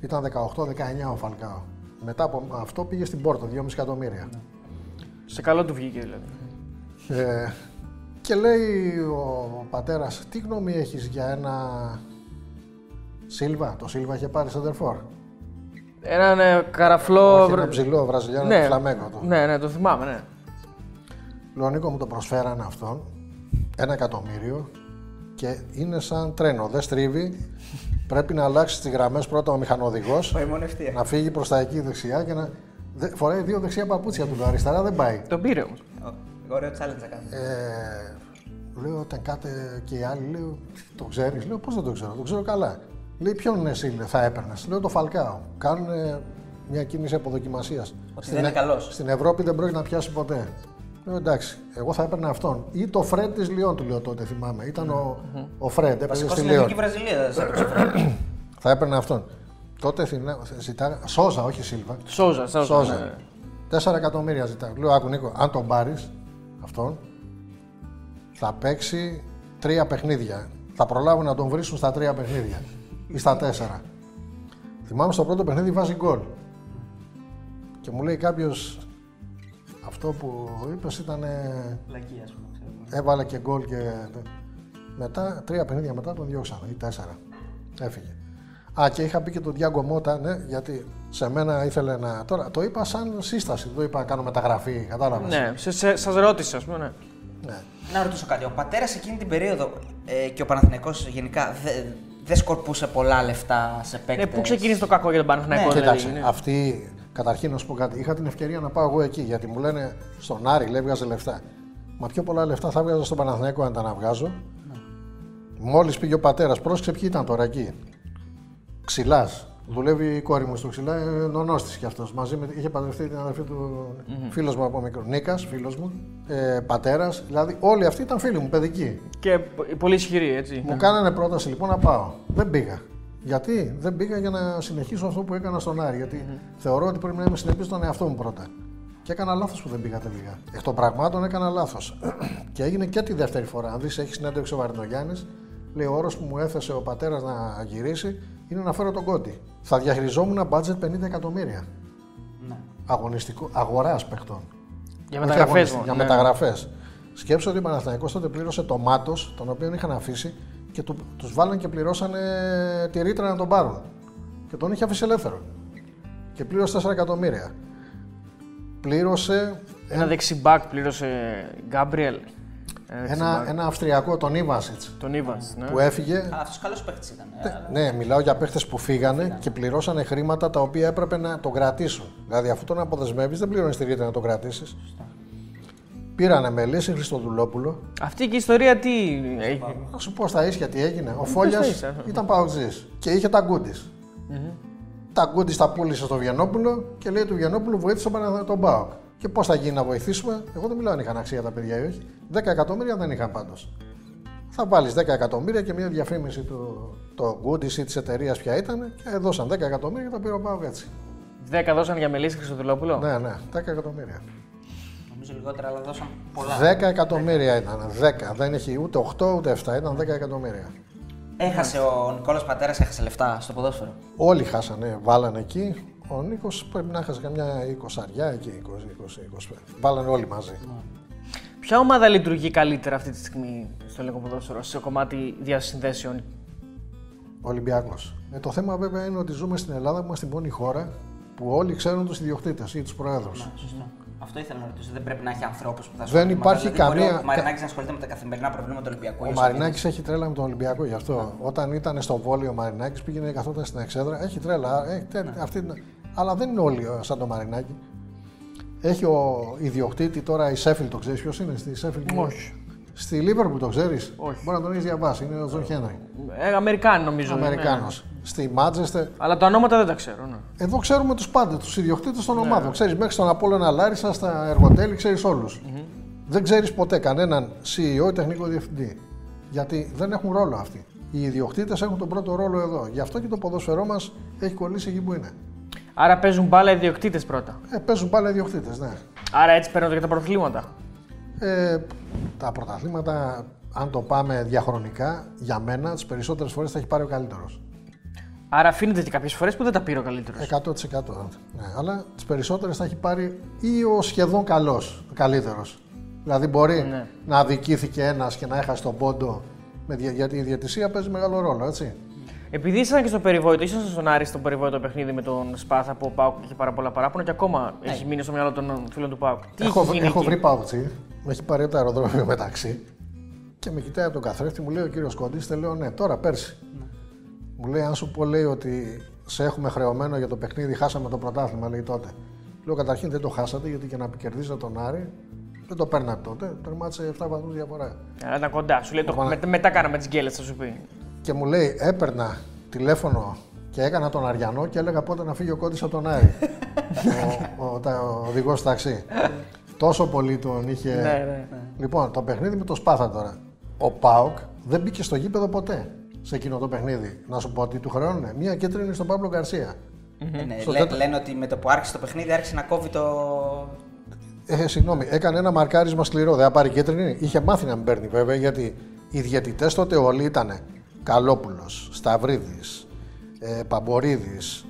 Ήταν 18-19 ο Φαλκάο. Μετά από αυτό πήγε στην Πόρτα, 2,5 εκατομμύρια. Ναι. Σε καλό του βγήκε δηλαδή. Και λέει ο πατέρας, τι γνώμη έχεις για ένα Σίλβα? Το Σίλβα είχε πάρει σεντερφόρ. Έναν καραφλό. Ένα ψηλό Βραζιλιάνο του Φλαμέγκο. Ναι, το θυμάμαι, ναι. Λονίκο μου το προσφέρανε αυτόν, 1 εκατομμύριο, και είναι σαν τρένο. Δεν στρίβει. Πρέπει να αλλάξει τις γραμμές πρώτα ο μηχανοδηγός. Να φύγει προς τα εκεί δεξιά και να. Φοράει 2 δεξιά παπούτσια του, αριστερά δεν πάει. Τον πήρε όμως. Ωραίο challenge να κάνει. Λέω όταν κάτε και οι άλλοι, λέω το ξέρεις? Λέω πώς δεν το ξέρω, το ξέρω καλά. Λέει ποιον εσύ θα έπαιρνες? Λέω το Φαλκάο. Κάνουν μια κίνηση αποδοκιμασίας. Ότι δεν είναι καλός. Στην Ευρώπη δεν πρόκειται να πιάσει ποτέ. Λέω εντάξει, εγώ θα έπαιρνα αυτόν. Ή το Φρεντ της Λιών, του λέω τότε, θυμάμαι. Ήταν ο Φρεντ, έπαιζε στη Λιών. Βασικός στην Ελληνική Βραζιλία. Θα έπαιρνα αυτόν. Τότε ζητάγα. Σόζα, όχι Σίλβα. Σόζα. 4 εκατομμύρια ζητάγα. Λέω άκου Νίκο, αν τον πάρεις αυτόν, θα παίξει 3 παιχνίδια. Θα προλάβουν να τον βρίσουν στα 3 παιχνίδια. Ή στα 4. Θυμάμαι στο πρώτο παιχνίδι βάζει γκολ. Και μου λέει κάποιος, αυτό που είπες ήταν. Λακία, ας πούμε. Έβαλε και γκολ και. Μετά, 3 παιχνίδια μετά τον διώξανε, ή 4. Έφυγε. Α, και είχα πει και τον Διάγκο Μότα, ναι, γιατί σε μένα ήθελε να. Τώρα το είπα σαν σύσταση, δεν το είπα να κάνω μεταγραφή, κατάλαβες. Ναι, σας ρώτησα, ας πούμε, ναι. Να ρωτήσω κάτι. Ο πατέρας εκείνη την περίοδο και ο Παναθηναϊκός γενικά. Δεν σκορπούσε πολλά λεφτά σε παίκτες. Πού ξεκίνησε το κακό για τον Παναθηναϊκό? Κοίταξε, δηλαδή, αυτοί, καταρχήν να σου πω κάτι. Είχα την ευκαιρία να πάω εγώ εκεί, γιατί μου λένε στον Άρη, λέει, βγάζε λεφτά. Μα πιο πολλά λεφτά θα βγάζω στον Παναθηναϊκό αν τα να βγάζω. Μόλις πήγε ο πατέρας, πρόσεξε ποιοι ήταν τώρα εκεί. Ξυλάς. Δουλεύει η κόρη μου στο Ξυλά, νονός της κι αυτός. Είχε παντρευτεί την αδερφή του, φίλος μου από μικρό. Νίκας, φίλος μου, πατέρας. Δηλαδή όλοι αυτοί ήταν φίλοι μου, παιδικοί. Και πολύ ισχυροί, έτσι. Μου κάνανε πρόταση λοιπόν να πάω. Δεν πήγα. Γιατί? Δεν πήγα για να συνεχίσω αυτό που έκανα στον Άρη. Γιατί θεωρώ ότι πρέπει να είμαι συνεπής στον εαυτό μου πρώτα. Και έκανα λάθος που δεν πήγα τελικά. Εκ των πραγμάτων έκανα λάθος. Και έγινε και τη δεύτερη φορά. Αν δεις, έχει συνέντευξη ο Βαρινογιάννης. Λέει ο όρος που μου έθεσε ο πατέρας να γυρίσει είναι να φέρω τον Κόντι. Θα διαχειριζόμουν budget 50 εκατομμύρια. Ναι. Αγοράς παιχτών. Για μεταγραφές. Για μεταγραφές. Σκέψω ότι ο Παναθηναϊκός τότε πλήρωσε το Μάτος, τον οποίο είχαν αφήσει, και τους βάλαν και πληρώσανε τη ρήτρα να τον πάρουν. Και τον είχε αφήσει ελεύθερο. και πλήρωσε 4 εκατομμύρια. Πλήρωσε. Ένα δεξιμπάκ πλήρωσε Γκάμπριελ. Ένα Αυστριακό, τον Ιβάσιτς. Τον Ιβάσιτς, ναι. Που έφυγε. Αυτός καλός παίχτης ήταν. Ναι, μιλάω για παίχτες που φύγανε και πληρώσανε χρήματα τα οποία έπρεπε να τον κρατήσουν. Δηλαδή, αφού τον αποδεσμεύεις, δεν πληρώνεις τη ρήτρα να τον κρατήσεις. Πήρανε με λύση Χριστοδουλόπουλο. Αυτή και η ιστορία τι έγινε. Να σου πω στα ίσια τι έγινε. Ο Φόλιας ήταν παουτζής και είχε τα γκούντις. Τα γκούντις τα πούλησε στο Βιενόπουλο και λέει του Βιενόπουλου βοήθησε τον ΠΑΟΚ. Και πώς θα γίνει να βοηθήσουμε, εγώ δεν μιλάω αν είχαν αξία τα παιδιά ή όχι. 10 εκατομμύρια δεν είχαν πάντως. Θα βάλεις 10 εκατομμύρια και μια διαφήμιση του Goodies ή της εταιρείας ποια ήταν και δώσαν 10 εκατομμύρια και τα πήρε ο ΠΑΟΚ έτσι. 10 δώσαν για Μελίσσα Χριστοδουλόπουλο. Ναι, ναι, 10 εκατομμύρια. Νομίζω λιγότερα, αλλά δώσαν πολλά. 10 εκατομμύρια ήταν. 10. Δεν έχει ούτε 8 ούτε 7, ήταν 10 εκατομμύρια. Έχασε ο Νικόλας Πατέρας, έχασε λεφτά στο ποδόσφαιρο. Όλοι χάσανε, βάλανε εκεί. Ο Νίκος πρέπει να έχασε καμιά 20αριά και 20-25. Βάλανε όλοι μαζί. Ποια ομάδα λειτουργεί καλύτερα αυτή τη στιγμή στο ελληνικό ποδόσφαιρο, σε κομμάτι διασυνδέσεων? Ολυμπιακός. Το θέμα βέβαια είναι ότι ζούμε στην Ελλάδα που είμαστε η μόνη χώρα που όλοι ξέρουν τους ιδιοκτήτες ή τους προέδρους. Αυτό ήθελα να ρωτήσω. Δεν πρέπει να έχει ανθρώπους που θα ασχολούνται. Δεν υπάρχει καμία. Ο Μαρινάκης ασχολείται με τα καθημερινά προβλήματα του Ολυμπιακού. Ο Μαρινάκης έχει τρέλα με τον Ολυμπιακό γι' αυτό. Όταν ήταν στο Βόλιο ο Μαρινάκης πήγαινε καθόταν στην εξέδρα. Έχει τρέλα. Αλλά δεν είναι όλοι σαν τον Μαρινάκη. Έχει ο ιδιοκτήτη τώρα η Σέφιλ, το ξέρει ποιο είναι στη Σέφιλ? Όχι. Στη Λίβερπουλ το ξέρει? Όχι. Μπορεί να τον έχει διαβάσει. Είναι ο Τζον Χένρι. Αμερικάνοι νομίζω. Αμερικάνος. Στη Μάντσεστερ. Αλλά τα ονόματα δεν τα ξέρω. Ναι. Εδώ ξέρουμε τους πάντες, τους ιδιοκτήτες των ομάδων. Ξέρεις μέχρι στον Απόλλωνα Λάρισα, στα Εργοτέλη, ξέρεις όλους. Δεν ξέρεις ποτέ κανέναν CEO ή τεχνικό διευθυντή. Γιατί δεν έχουν ρόλο αυτοί. Οι ιδιοκτήτες έχουν τον πρώτο ρόλο εδώ. Γι' αυτό και το ποδόσφαιρό μας έχει κολλήσει εκεί που είναι. Άρα παίζουν μπάλα ιδιοκτήτες πρώτα. Παίζουν μπάλα ιδιοκτήτες, ναι. Άρα έτσι παίρνονται και τα πρωταθλήματα. Τα πρωταθλήματα, αν το πάμε διαχρονικά, για μένα τις περισσότερες φορές θα έχει πάρει ο καλύτερος. Άρα αφήνεται και κάποιες φορές που δεν τα πήρε ο καλύτερος. 100%. Ναι, αλλά τις περισσότερες θα έχει πάρει ή ο σχεδόν καλός, ο καλύτερος. Δηλαδή μπορεί να αδικήθηκε ένας και να έχασε τον πόντο, γιατί η διαιτησία παίζει μεγάλο ρόλο, έτσι. Επειδή ήσασταν και στο περιβόητο, ήσασταν στον Άρη στο περιβόητο παιχνίδι με τον Σπάθα που ο ΠΑΟΚ είχε πάρα πολλά παράπονα και ακόμα έχει μείνει στο μυαλό των φίλων του ΠΑΟΚ. Έχω βρει ΠΑΟΚτσι, με έχει πάρει από το αεροδρόμιο μεταξύ και με κοιτάει από τον καθρέφτη, μου λέει ο κύριος Κόντης, λέω ναι, τώρα πέρσι. Μου λέει, αν σου πω λέει ότι σε έχουμε χρεωμένο για το παιχνίδι, χάσαμε το πρωτάθλημα, λέει τότε. Λέω, καταρχήν δεν το χάσατε, γιατί και να επικερδίσετε τον Άρη, δεν το παίρνατε τότε. Τερμάτισε 7 βαθμούς διαφορά. Αλλά ήταν κοντά. Σου λέει, μετά κάναμε τις γκέλες, θα σου πει. Και μου λέει, έπαιρνα τηλέφωνο και έκανα τον Αριανό και έλεγα πότε να φύγει ο Κόντης από τον Άρη. ο οδηγός ταξί. Τόσο πολύ τον είχε. Λοιπόν, το παιχνίδι με το Σπάθα τώρα. Ο ΠΑΟΚ δεν μπήκε στο γήπεδο ποτέ. Σε εκείνο το παιχνίδι, να σου πω ότι του χρεώνουν μία κίτρινη στον Παύλο Γκαρσία. Λένε ότι με το που άρχισε το παιχνίδι άρχισε να κόβει το. Συγγνώμη, έκανε ένα μαρκάρισμα σκληρό. Δεν θα πάρει κίτρινη. Είχε μάθει να μην παίρνει βέβαια, γιατί οι διαιτητές τότε όλοι ήταν Καλόπουλος, Σταυρίδης, Παμπορίδης.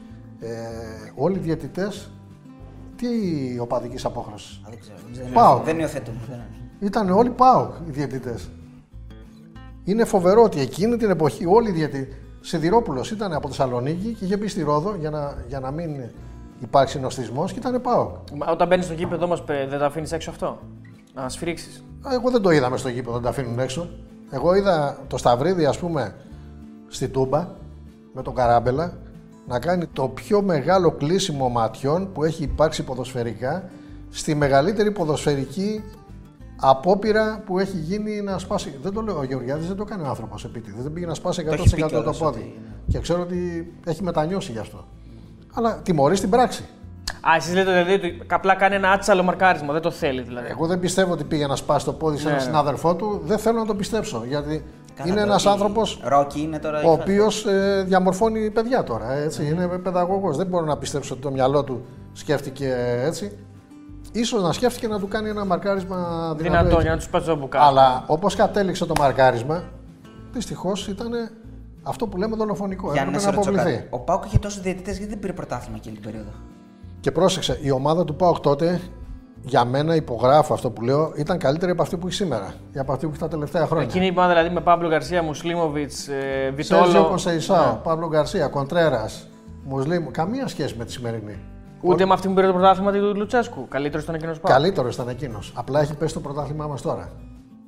Όλοι οι διαιτητές. Τι οπαδικής απόχρωσης. Δεν υιοθετούν. Ήταν όλοι ΠΑΟΚ οι διαιτητές. Είναι φοβερό ότι εκείνη την εποχή όλοι διαιτητές. Σιδηρόπουλος ήταν από Θεσσαλονίκη και είχε μπει στη Ρόδο για να μην υπάρξει νοστισμός και ήταν ΠΑΟΚ. Όταν μπαίνεις στο γήπεδο όμως δεν τα αφήνεις έξω αυτό, να σφυρίξεις? Εγώ δεν το είδαμε στο γήπεδο να τα αφήνουν έξω. Εγώ είδα το Σταυρίδι, ας πούμε, στη Τούμπα με τον Καράμπελα να κάνει το πιο μεγάλο κλείσιμο ματιών που έχει υπάρξει ποδοσφαιρικά στη μεγαλύτερη ποδοσφαιρική απόπειρα που έχει γίνει να σπάσει. Δεν το λέω, ο Γεωργιάδης δεν το κάνει ο άνθρωπος επίτηδες. Δεν πήγε να σπάσει 100% το πόδι. Και ξέρω ότι έχει μετανιώσει γι' αυτό. Αλλά τιμωρεί στην πράξη. Εσείς λέτε δηλαδή απλά κάνει ένα άτσαλο μαρκάρισμα, δεν το θέλει δηλαδή. Εγώ δεν πιστεύω ότι πήγε να σπάσει το πόδι σε έναν συνάδελφό του. Δεν θέλω να το πιστέψω. Γιατί είναι ένας άνθρωπος ο οποίος διαμορφώνει παιδιά τώρα. Έτσι. Είναι παιδαγωγός. Δεν μπορώ να πιστέψω ότι το μυαλό του σκέφτηκε έτσι. Ίσως να σκέφτηκε να του κάνει ένα μαρκάρισμα δυνατό για να του πάτσει το μπουκάλι. Αλλά όπως κατέληξε το μαρκάρισμα, δυστυχώς ήταν αυτό που λέμε δολοφονικό. Έπρεπε να αποβληθεί. Ο ΠΑΟΚ είχε τόσους διαιτητές, γιατί δεν πήρε πρωτάθλημα εκείνη την περίοδο. Και πρόσεξε, η ομάδα του ΠΑΟΚ τότε, για μένα υπογράφω αυτό που λέω, ήταν καλύτερη από αυτή που έχει σήμερα. Ή από αυτή που έχει τα τελευταία χρόνια. Εκείνη η ομάδα δηλαδή με Παύλο Γκαρσία, Μουσλίμοβιτς, Βιτόλο. Σέρζιο Κονσεϊσάο, Παύλο Γκαρσία, Κοντρέρας, Μουσλίμοβιτς. Καμία σχέση με τη σημερινή. Ούτε με αυτή που πήρε το πρωτάθλημα του Λουτσέσκου. Καλύτερο ήταν εκείνο ΠΑΟΚ. Καλύτερο ήταν εκείνο. Απλά έχει πέσει το πρωτάθλημά μα τώρα.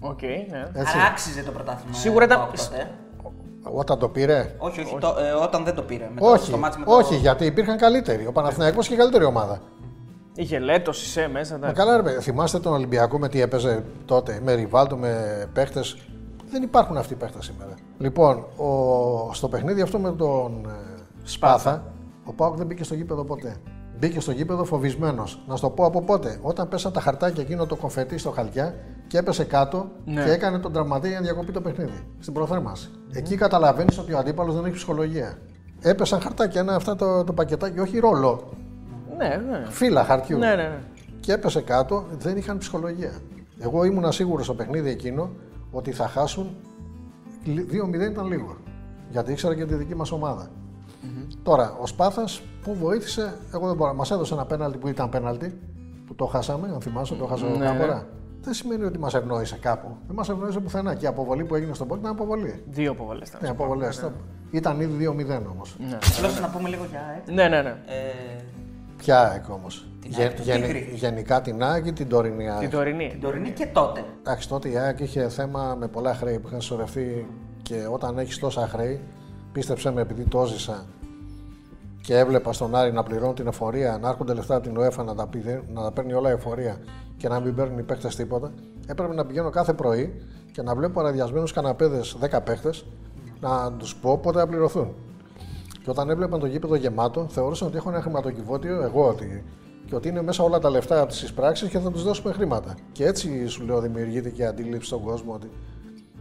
Οκ, ναι. Άξιζε το πρωτάθλημα. Σίγουρα ήταν. Όταν το πήρε. Όχι, όχι. Όταν δεν το πήρε. Όχι, γιατί υπήρχαν καλύτεροι. Ο Παναθηναϊκός είχε καλύτερη ομάδα. Είχε Λέτο, Σισέ μέσα. Καλά, θυμάστε τον Ολυμπιακό με τι έπαιζε τότε. Με Ριβάλτο, με παίχτες. Δεν υπάρχουν αυτοί οι παίχτες σήμερα. Λοιπόν, στο παιχνίδι αυτό με τον Σπάθα, ο ΠΑΟΚ δεν μπήκε στο γήπεδο ποτέ. Μπήκε στο γήπεδο φοβισμένος. Να σου το πω από πότε. Όταν πέσαν τα χαρτάκια εκείνο το κομφετί στο χαλκιά και έπεσε κάτω ναι. και έκανε τον τραυματή για να διακοπεί το παιχνίδι. Στην προθέρμανση. Mm-hmm. Εκεί καταλαβαίνεις ότι ο αντίπαλος δεν έχει ψυχολογία. Έπεσαν χαρτάκια, ένα αυτά το πακετάκι, όχι ρόλο. Ναι, ναι. Φύλλα χαρτιού. Ναι, ναι, ναι. Και έπεσε κάτω, δεν είχαν ψυχολογία. Εγώ ήμουνα σίγουρος στο παιχνίδι εκείνο ότι θα χάσουν. 2-0 ήταν λίγο. Γιατί ήξερα και τη δική μας ομάδα. Mm-hmm. Τώρα, ο Σπάθας που βοήθησε, εγώ δεν μπορώ. Μας έδωσε ένα πέναλτι που ήταν πέναλτι, που το χάσαμε, αν θυμάσαι, το χάσαμε ναι, κάπου. Ναι. Δεν σημαίνει ότι μας ευνόησε κάπου. Δεν μας ευνόησε πουθενά. Και η αποβολή που έγινε στον ΠΑΟΚ ήταν αποβολή. Δύο αποβολές ήταν. Ναι, αποβολές. Ναι. Ήταν ήδη 2-0 όμως. Ναι. Θέλω να πούμε λίγο για ΑΕΚ. Ναι, ναι, ναι. Ποια ΑΕΚ όμως. Γενικά την ΑΕΚ ή την τωρινή ΑΕΚ. Την τωρινή. Την τωρινή και τότε. Εντάξει, τότε η ΑΕΚ είχε θέμα με πολλά χρέη που είχαν συσσωρευτεί και όταν έχεις τόσα χρέη. Πίστεψε με, επειδή το ζήσα και έβλεπα στον Άρη να πληρώνει την εφορία, να έρχονται λεφτά από την ΟΕΦΑ να τα παίρνει όλα η εφορία και να μην παίρνουν οι παίχτες τίποτα. Έπρεπε να πηγαίνω κάθε πρωί και να βλέπω αραδιασμένους καναπέδες 10 παίχτες να τους πω πότε θα πληρωθούν. Και όταν έβλεπαν το γήπεδο γεμάτο, θεωρούσαν ότι έχω ένα χρηματοκιβώτιο, εγώ ότι. Και ότι είναι μέσα όλα τα λεφτά από τις πράξεις και θα τους δώσουμε χρήματα. Και έτσι σου λέω δημιουργήθηκε η αντίληψη στον κόσμο ότι.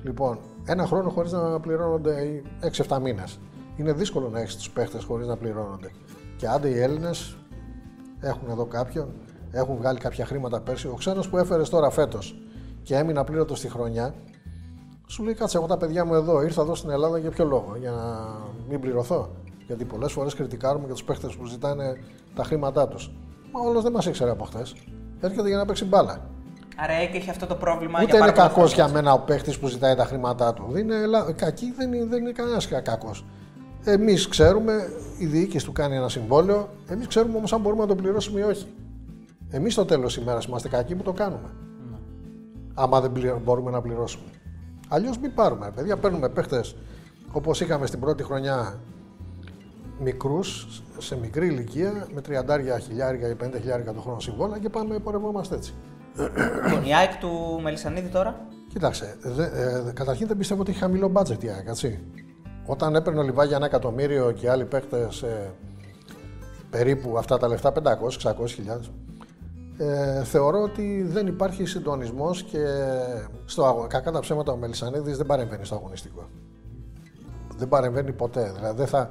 Λοιπόν, ένα χρόνο χωρίς να πληρώνονται 6-7 μήνες. Είναι δύσκολο να έχεις τους παίχτες χωρίς να πληρώνονται. Και άντε οι Έλληνες έχουν εδώ κάποιον, έχουν βγάλει κάποια χρήματα πέρσι. Ο ξένος που έφερες τώρα φέτος και έμεινε απλήρωτος στη χρονιά, σου λέει κάτσε εγώ τα παιδιά μου εδώ, ήρθα εδώ στην Ελλάδα για ποιο λόγο, για να μην πληρωθώ. Γιατί πολλές φορές κριτικάρουμε και τους παίχτες που ζητάνε τα χρήματά τους. Μα όλος δεν μας ήξερε από χτες. Έρχεται για να παίξει μπάλα. Άρα έχει αυτό το πρόβλημα. Ούτε είναι κακός για μένα ο παίχτης που ζητάει τα χρήματά του. Κακή δεν είναι κανένας κακός. Εμείς ξέρουμε, η διοίκηση του κάνει ένα συμβόλαιο, εμείς ξέρουμε όμως αν μπορούμε να το πληρώσουμε ή όχι. Εμείς στο τέλος της ημέρας είμαστε κακοί που το κάνουμε. Mm. Άμα δεν μπορούμε να πληρώσουμε. Αλλιώς μην πάρουμε. Παιδιά, παίρνουμε παίχτες όπως είχαμε στην πρώτη χρονιά μικρούς, σε μικρή ηλικία, με 30.000 ή 50.000 το χρόνο συμβόλαια και πάμε πορευόμαστε έτσι. Η ΑΕΚ του Μελισσανίδη τώρα. Κοίταξε, καταρχήν δεν πιστεύω ότι έχει χαμηλό μπάτζετ η ΑΕΚ, έτσι. Όταν έπαιρνε ο Λιβάγια 1 εκατομμύριο και άλλοι παίχτες περίπου αυτά τα λεφτά, 500-600.000, θεωρώ ότι δεν υπάρχει συντονισμός και κακά τα ψέματα ο Μελισσανίδης δεν παρεμβαίνει στο αγωνιστικό. Δεν παρεμβαίνει ποτέ, δηλαδή δεν θα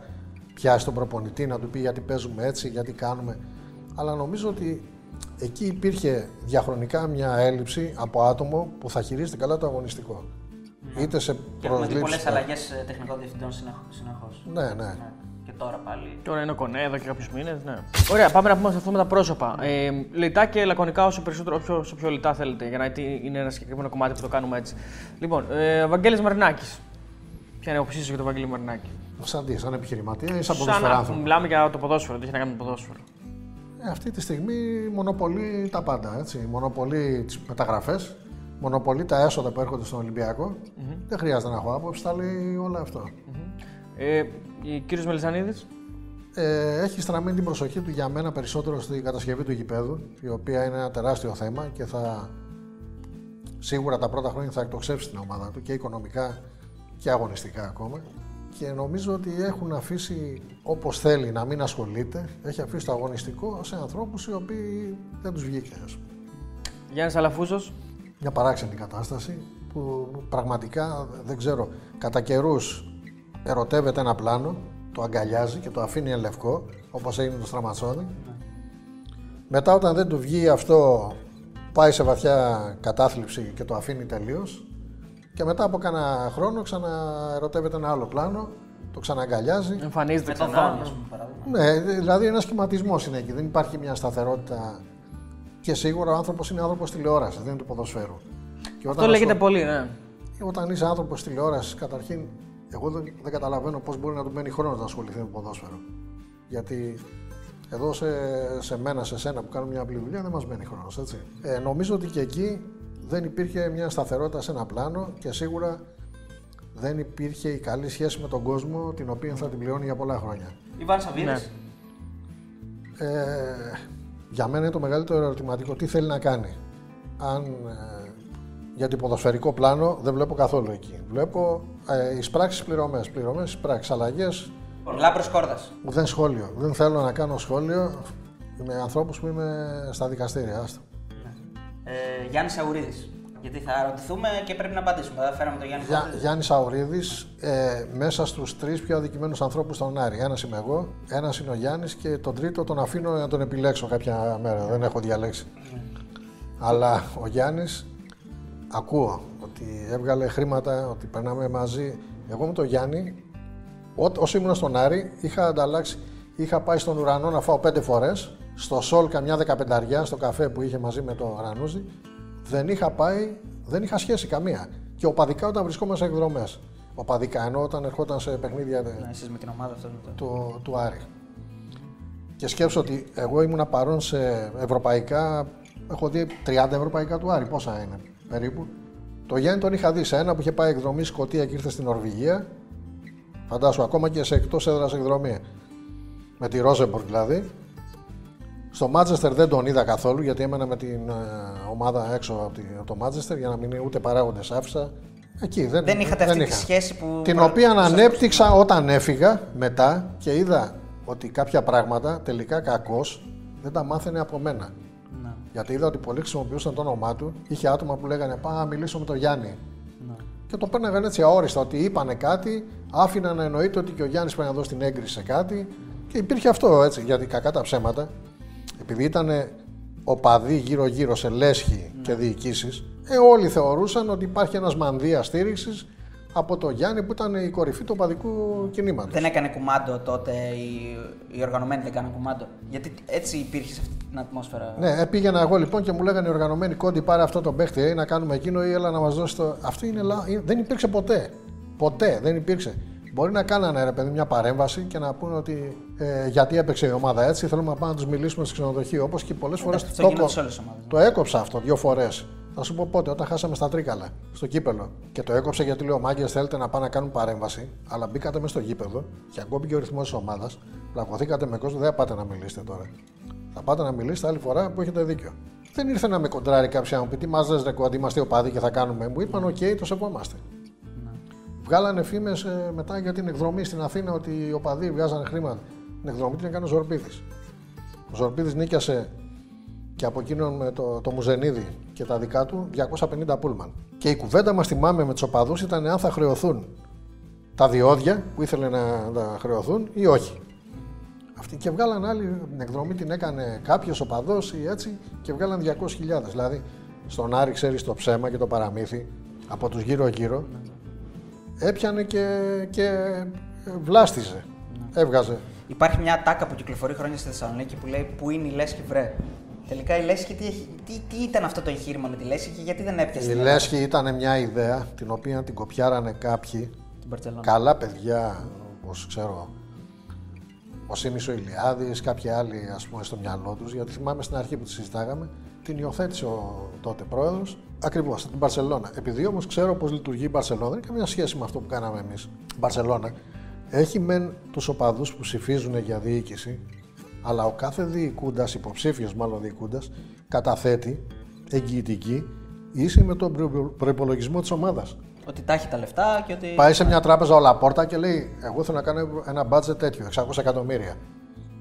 πιάσει τον προπονητή να του πει γιατί παίζουμε έτσι, γιατί κάνουμε. Αλλά νομίζω ότι εκεί υπήρχε διαχρονικά μια έλλειψη από άτομο που θα χειρίζεται καλά το αγωνιστικό. Mm. Είτε σε προσλήψεις. Έχουμε πολλές αλλαγές τεχνικών διευθυντών συνεχώς. Ναι, ναι, ναι. Και τώρα πάλι. Τώρα είναι ο Κονέ, εδώ και κάποιους μήνες. Ναι. Ωραία, πάμε να πούμε σε αυτό με τα πρόσωπα. Mm. Λιτά και λακωνικά, όσο περισσότερο, όσο πιο λιτά θέλετε, για να είναι ένα συγκεκριμένο κομμάτι που το κάνουμε έτσι. Λοιπόν, Βαγγέλης Μαρινάκης. Ποια είναι η αποψή σου για τον Βαγγέλη Μαρινάκη. Σαν επιχειρηματία ή σαν ποδοσφαιράνθρωπο. Μιλάμε για το ποδόσφαιρο, δεν έχει να κάνει με το ποδόσφαιρο. Αυτή τη στιγμή μονοπολεί τα πάντα, έτσι. Μονοπολεί τις μεταγραφές, μονοπολεί τα έσοδα που έρχονται στον Ολυμπιακό. Mm-hmm. Δεν χρειάζεται να έχω άποψη, τα λέει όλο αυτό. Mm-hmm. Κύριος Μελισσανίδης. Έχει στραμμένη την προσοχή του για μένα περισσότερο στην κατασκευή του γηπέδου, η οποία είναι ένα τεράστιο θέμα και θα σίγουρα τα πρώτα χρόνια θα εκτοξεύσει την ομάδα του και οικονομικά και αγωνιστικά ακόμα. Και νομίζω ότι έχουν αφήσει όπως θέλει να μην ασχολείται, έχει αφήσει το αγωνιστικό σε ανθρώπους οι οποίοι δεν τους βγήκε. Γιάννης Αλαφούζος. Μια παράξενη κατάσταση που πραγματικά δεν ξέρω. Κατά καιρούς ερωτεύεται ένα πλάνο, το αγκαλιάζει και το αφήνει εν λευκό, όπως έγινε το Στραματσόνι. Μετά όταν δεν του βγει αυτό πάει σε βαθιά κατάθλιψη και το αφήνει τελείως. Και μετά από κάνα χρόνο ξαναερωτεύεται ένα άλλο πλάνο, το ξαναγκαλιάζει. Εμφανίζεται ξανά. Ναι, δηλαδή ένας σχηματισμός είναι εκεί. Δεν υπάρχει μια σταθερότητα. Και σίγουρα ο άνθρωπος είναι άνθρωπος τηλεόρασης, δεν είναι του ποδοσφαίρου. Αυτό λέγεται πολύ, ναι. Όταν είσαι άνθρωπος τηλεόρασης, καταρχήν, εγώ δεν καταλαβαίνω πώς μπορεί να του μένει χρόνο να ασχοληθεί με το ποδόσφαιρο. Γιατί Εδώ σε μένα, σε σένα που κάνω μια απλή δουλειά, δεν μας μένει χρόνος, έτσι. Νομίζω ότι και εκεί δεν υπήρχε μια σταθερότητα σε ένα πλάνο και σίγουρα δεν υπήρχε η καλή σχέση με τον κόσμο, την οποία θα την πληρώνει για πολλά χρόνια. Ιβάν Σαββίδης. Ναι. Για μένα είναι το μεγαλύτερο ερωτηματικό τι θέλει να κάνει. Αν για το ποδοσφαιρικό πλάνο δεν βλέπω καθόλου εκεί. Βλέπω εισπράξεις πληρωμές, πληρωμές εισπράξεις, αλλαγές. Λάμπρος Κόρδας. Ουδέν σχόλιο. Δεν θέλω να κάνω σχόλιο με ανθρώπους που είμαι στα δικαστήρια. Γιάννης Αουρίδης. Γιατί θα ρωτηθούμε και πρέπει να απαντήσουμε. Θα φέραμε τον Γιάννη Κόντη. Γιάννη Αουρίδη, μέσα στους τρεις πιο αδικημένους ανθρώπους στον Άρη. Ένας είμαι εγώ, ένας είναι ο Γιάννης και τον τρίτο τον αφήνω να τον επιλέξω κάποια μέρα. Δεν έχω διαλέξει. Αλλά ο Γιάννης, ακούω ότι έβγαλε χρήματα, ότι περνάμε μαζί. Εγώ με τον Γιάννη, όσο ήμουν στον Άρη, είχα ανταλλάξει. Είχα πάει στον ουρανό να φάω 5 φορές. Στο Σολ, καμιά 15αριά, στο καφέ που είχε μαζί με τον Ρανούζη. Δεν είχα πάει, δεν είχα σχέση καμία. Και οπαδικά όταν βρισκόμαστε σε εκδρομές. Οπαδικά ενώ όταν ερχόταν σε παιχνίδια με την ομάδα του Άρη. Και σκέψω ότι εγώ ήμουνα παρόν σε ευρωπαϊκά. Έχω δει 30 ευρωπαϊκά του Άρη. Πόσα είναι περίπου. Το Γιάννη τον είχα δει σε ένα που είχε πάει εκδρομή Σκωτία και ήρθε στην Νορβηγία. Φαντάσου, ακόμα και σε εκτός έδρας εκδρομή. Με τη Ρόζεμπορκ δηλαδή. Στο Μάντσεστερ δεν τον είδα καθόλου γιατί έμενα με την ομάδα έξω από το Μάντσεστερ για να μην είναι ούτε παράγοντες άφησα. Εκεί δεν είχατε αυτή τη σχέση που. Την οποία ανέπτυξα όταν έφυγα μετά και είδα ότι κάποια πράγματα τελικά κακώς δεν τα μάθαινε από μένα. Να. Γιατί είδα ότι πολλοί χρησιμοποιούσαν το όνομά του, είχε άτομα που λέγανε πάω να μιλήσω με τον Γιάννη. Να. Και το παίρναγαν έτσι αόριστα ότι είπανε κάτι, άφηναν να εννοείται ότι και ο Γιάννης πρέπει να δώσει την έγκριση σε κάτι. Και υπήρχε αυτό έτσι γιατί κακά τα ψέματα. Επειδή ήταν οπαδοί γύρω-γύρω σε λέσχη και διοικήσεις, όλοι θεωρούσαν ότι υπάρχει ένας μανδύα στήριξης από τον Γιάννη που ήταν η κορυφή του οπαδικού κινήματος. Δεν έκανε κουμάντο τότε, οι οργανωμένοι δεν έκαναν κουμάντο. Γιατί έτσι υπήρχε σε αυτή την ατμόσφαιρα. Ναι, πήγαινα εγώ λοιπόν και μου λέγανε οι οργανωμένοι Κόντι, πάρε αυτό τον παίχτη ή να κάνουμε εκείνο ή έλα να μας δώσει το. Αυτή είναι δεν υπήρξε ποτέ. Ποτέ δεν υπήρξε. Μπορεί να κάνανε ρε παιδί μια παρέμβαση και να πούνε ότι γιατί έπαιξε η ομάδα έτσι. Θέλουμε να πάμε να τους μιλήσουμε στο ξενοδοχείο. Όπως και πολλές φορές το έκοψα αυτό 2 φορές. Θα σου πω πότε, όταν χάσαμε στα Τρίκαλα στο κύπελο. Και το έκοψα γιατί λέω: μάγκες, θέλετε να πάνε να κάνουν παρέμβαση, αλλά μπήκατε μέσα στο γήπεδο και ακούμπηκε ο ρυθμός της ομάδας. Πλακωθήκατε με κόσμο, δεν πάτε να μιλήσετε τώρα. Θα πάτε να μιλήσετε άλλη φορά που έχετε δίκιο. Δεν ήρθε να με κοντράρει κάποιο να μου πει: τι μας λες, Κόντι, είμαστε οπαδοί και θα κάνουμε. Μου είπαν: οκ, το σεβόμαστε. Βγάλανε φήμες μετά για την εκδρομή στην Αθήνα ότι οι οπαδοί βγάζανε χρήματα. Την εκδρομή την έκανε ο Ζορπίδης. Ο Ζορπίδης νίκιασε και από εκείνον με το Μουζενίδη και τα δικά του 250 πούλμαν. Και η κουβέντα μας, θυμάμαι, με τους οπαδούς ήταν αν θα χρεωθούν τα διόδια που ήθελε να τα χρεωθούν ή όχι. Αυτή και βγάλανε άλλη, την εκδρομή την έκανε κάποιος οπαδός ή έτσι και βγάλανε 200.000. Δηλαδή στον Άρη, ξέρεις, το ψέμα και το παραμύθι από τους γύρω-γύρω. Έπιανε και βλάστιζε. Ναι. Έβγαζε. Υπάρχει μια ατάκα που κυκλοφορεί χρόνια στη Θεσσαλονίκη που λέει: πού είναι η Λέσχη, βρε. Τελικά η Λέσχη τι ήταν αυτό το εγχείρημα με τη Λέσχη και γιατί δεν έπιασε. Η Λέσχη ήταν μια ιδέα την οποία την κοπιάρανε κάποιοι. Καλά παιδιά, όπως ξέρω. Ο Σίμης ο Ηλιάδης, κάποιοι άλλοι ας πούμε στο μυαλό τους. Γιατί θυμάμαι στην αρχή που τη συζητάγαμε, την υιοθέτησε ο τότε πρόεδρος. Ακριβώς, την Μπαρσελόνα. Επειδή όμως ξέρω πώς λειτουργεί η Μπαρσελόνα, δεν έχει καμία σχέση με αυτό που κάναμε εμείς. Η Μπαρσελόνα έχει μεν τους οπαδούς που ψηφίζουν για διοίκηση, αλλά ο κάθε διοικούντας, υποψήφιος μάλλον διοικούντας, καταθέτει εγγυητική ίση με τον προϋπολογισμό της ομάδας. Ότι τα έχει τα λεφτά και ότι. Πάει σε μια τράπεζα όλα πόρτα και λέει: εγώ θέλω να κάνω ένα μπάτζετ τέτοιο, 600 εκατομμύρια.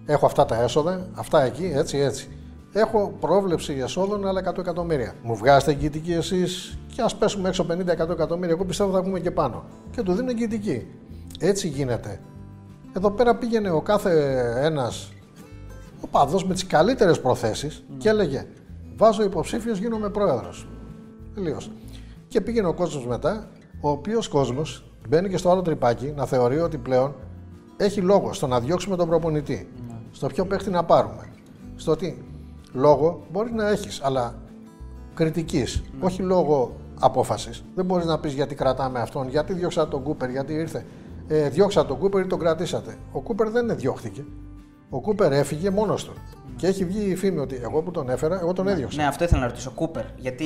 Έχω αυτά τα έσοδα, αυτά εκεί, έτσι, έτσι. Έχω πρόβλεψη εσόδων άλλα 100 εκατομμύρια. Μου βγάζετε εγγυητική εσείς και ας πέσουμε έξω 50 εκατομμύρια. Εγώ πιστεύω θα βγούμε και πάνω. Και του δίνω εγγυητική. Έτσι γίνεται. Εδώ πέρα πήγαινε ο κάθε ένας οπαδός με τις καλύτερες προθέσεις και έλεγε: βάζω υποψήφιος, γίνομαι πρόεδρος. Τελείως. Και πήγαινε ο κόσμος μετά, ο οποίος κόσμος μπαίνει και στο άλλο τρυπάκι να θεωρεί ότι πλέον έχει λόγο στο να διώξουμε τον προπονητή, στο ποιο παίχτη να πάρουμε, στο ότι. Λόγο μπορεί να έχεις, αλλά κριτικής, όχι λόγω απόφασης. Δεν μπορείς να πεις γιατί κρατάμε αυτόν, γιατί διώξατε τον Κούπερ, γιατί ήρθε. Διώξατε τον Κούπερ ή τον κρατήσατε. Ο Κούπερ δεν διώχθηκε. Ο Κούπερ έφυγε μόνος του. Mm. Και έχει βγει η φήμη ότι εγώ που τον έφερα, εγώ τον έδιωξα. Ναι, αυτό ήθελα να ρωτήσω. Κούπερ, γιατί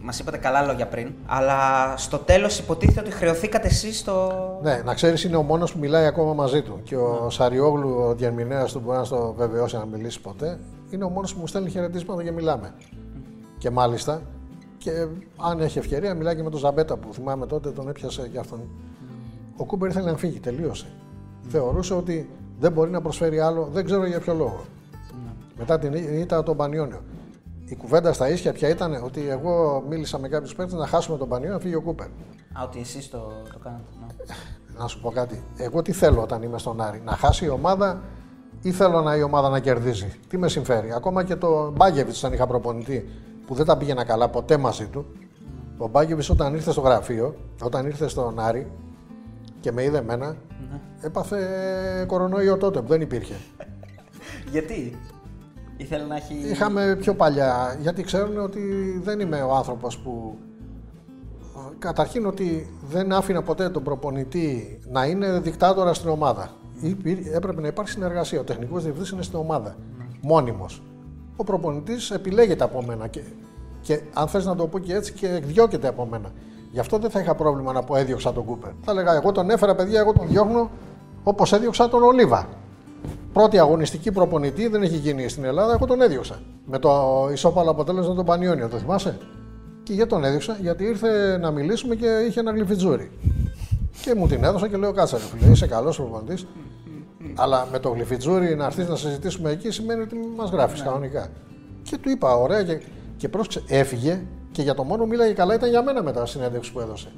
μας είπατε καλά λόγια πριν, αλλά στο τέλος υποτίθεται ότι χρεωθήκατε εσείς στο. Ναι, να ξέρεις, είναι ο μόνος που μιλάει ακόμα μαζί του. Και ο Σαριόγλου, ο διερμηνέας του, μπορεί να στο βεβαιώσει να μιλήσει ποτέ, είναι ο μόνος που μου στέλνει χαιρετίσματα και μιλάμε. Mm. Και μάλιστα, και αν έχει ευκαιρία, μιλάει και με τον Ζαμπέτα που θυμάμαι τότε, τον έπιασε και αυτόν. Mm. Ο Κούπερ ήθελε να φύγει, τελείωσε. Mm. Θεωρούσε ότι δεν μπορεί να προσφέρει άλλο, δεν ξέρω για ποιο λόγο. Mm. Μετά την ήττα των Πανιόνιων. Η κουβέντα στα ίσια ποια ήταν, ότι εγώ μίλησα με κάποιους παίκτες να χάσουμε τον Πανιόνιο, να φύγει ο Κούπερ. Α, ότι εσείς το κάνατε. Ναι. Να σου πω κάτι. Εγώ τι θέλω όταν είμαι στον Άρη, να χάσει η ομάδα ή θέλω η ομάδα να κερδίζει. Τι με συμφέρει. Ακόμα και το Μπάγεβιτς, όταν είχα προπονητή, που δεν τα πήγαινα καλά ποτέ μαζί του. Mm. Ο Μπάγεβιτς, όταν ήρθε στο γραφείο, όταν ήρθε στον Άρη και με είδε εμένα, έπαθε κορονοϊό τότε που δεν υπήρχε. Γιατί? Ήθελε να έχει... Είχαμε πιο παλιά, γιατί ξέρουν ότι δεν είμαι ο άνθρωπος που... Καταρχήν ότι δεν άφηνα ποτέ τον προπονητή να είναι δικτάτορα στην ομάδα. Έπρεπε να υπάρχει συνεργασία. Ο τεχνικός διευθυντής είναι στην ομάδα, μόνιμος. Ο προπονητής επιλέγεται από μένα και αν θες να το πω και έτσι, και εκδιώκεται από μένα. Γι' αυτό δεν θα είχα πρόβλημα να πω έδιωξα τον Κούπερ. Θα έλεγα εγώ τον έφερα, παιδιά, εγώ τον διώχνω, όπως έδιωξα τον Ολίβα. Πρώτη αγωνιστική προπονητή δεν έχει γίνει στην Ελλάδα, εγώ τον έδιωξα. Με το ισόπαλο αποτέλεσμα τον Πανιόνιο, το θυμάσαι. Και γιατί τον έδιωξα, γιατί ήρθε να μιλήσουμε και είχε ένα γλυφιτζούρι. Και μου την έδωσα και λέω: κάτσε, φίλε, είσαι καλός προπονητής. Αλλά με το γλυφιτζούρι να έρθεις να συζητήσουμε εκεί σημαίνει ότι μας γράφεις κανονικά. Και του είπα: ωραία, και πρόσεξε, έφυγε και για το μόνο μίλαγε καλά ήταν για μένα μετά συνέντευξη που έδωσε.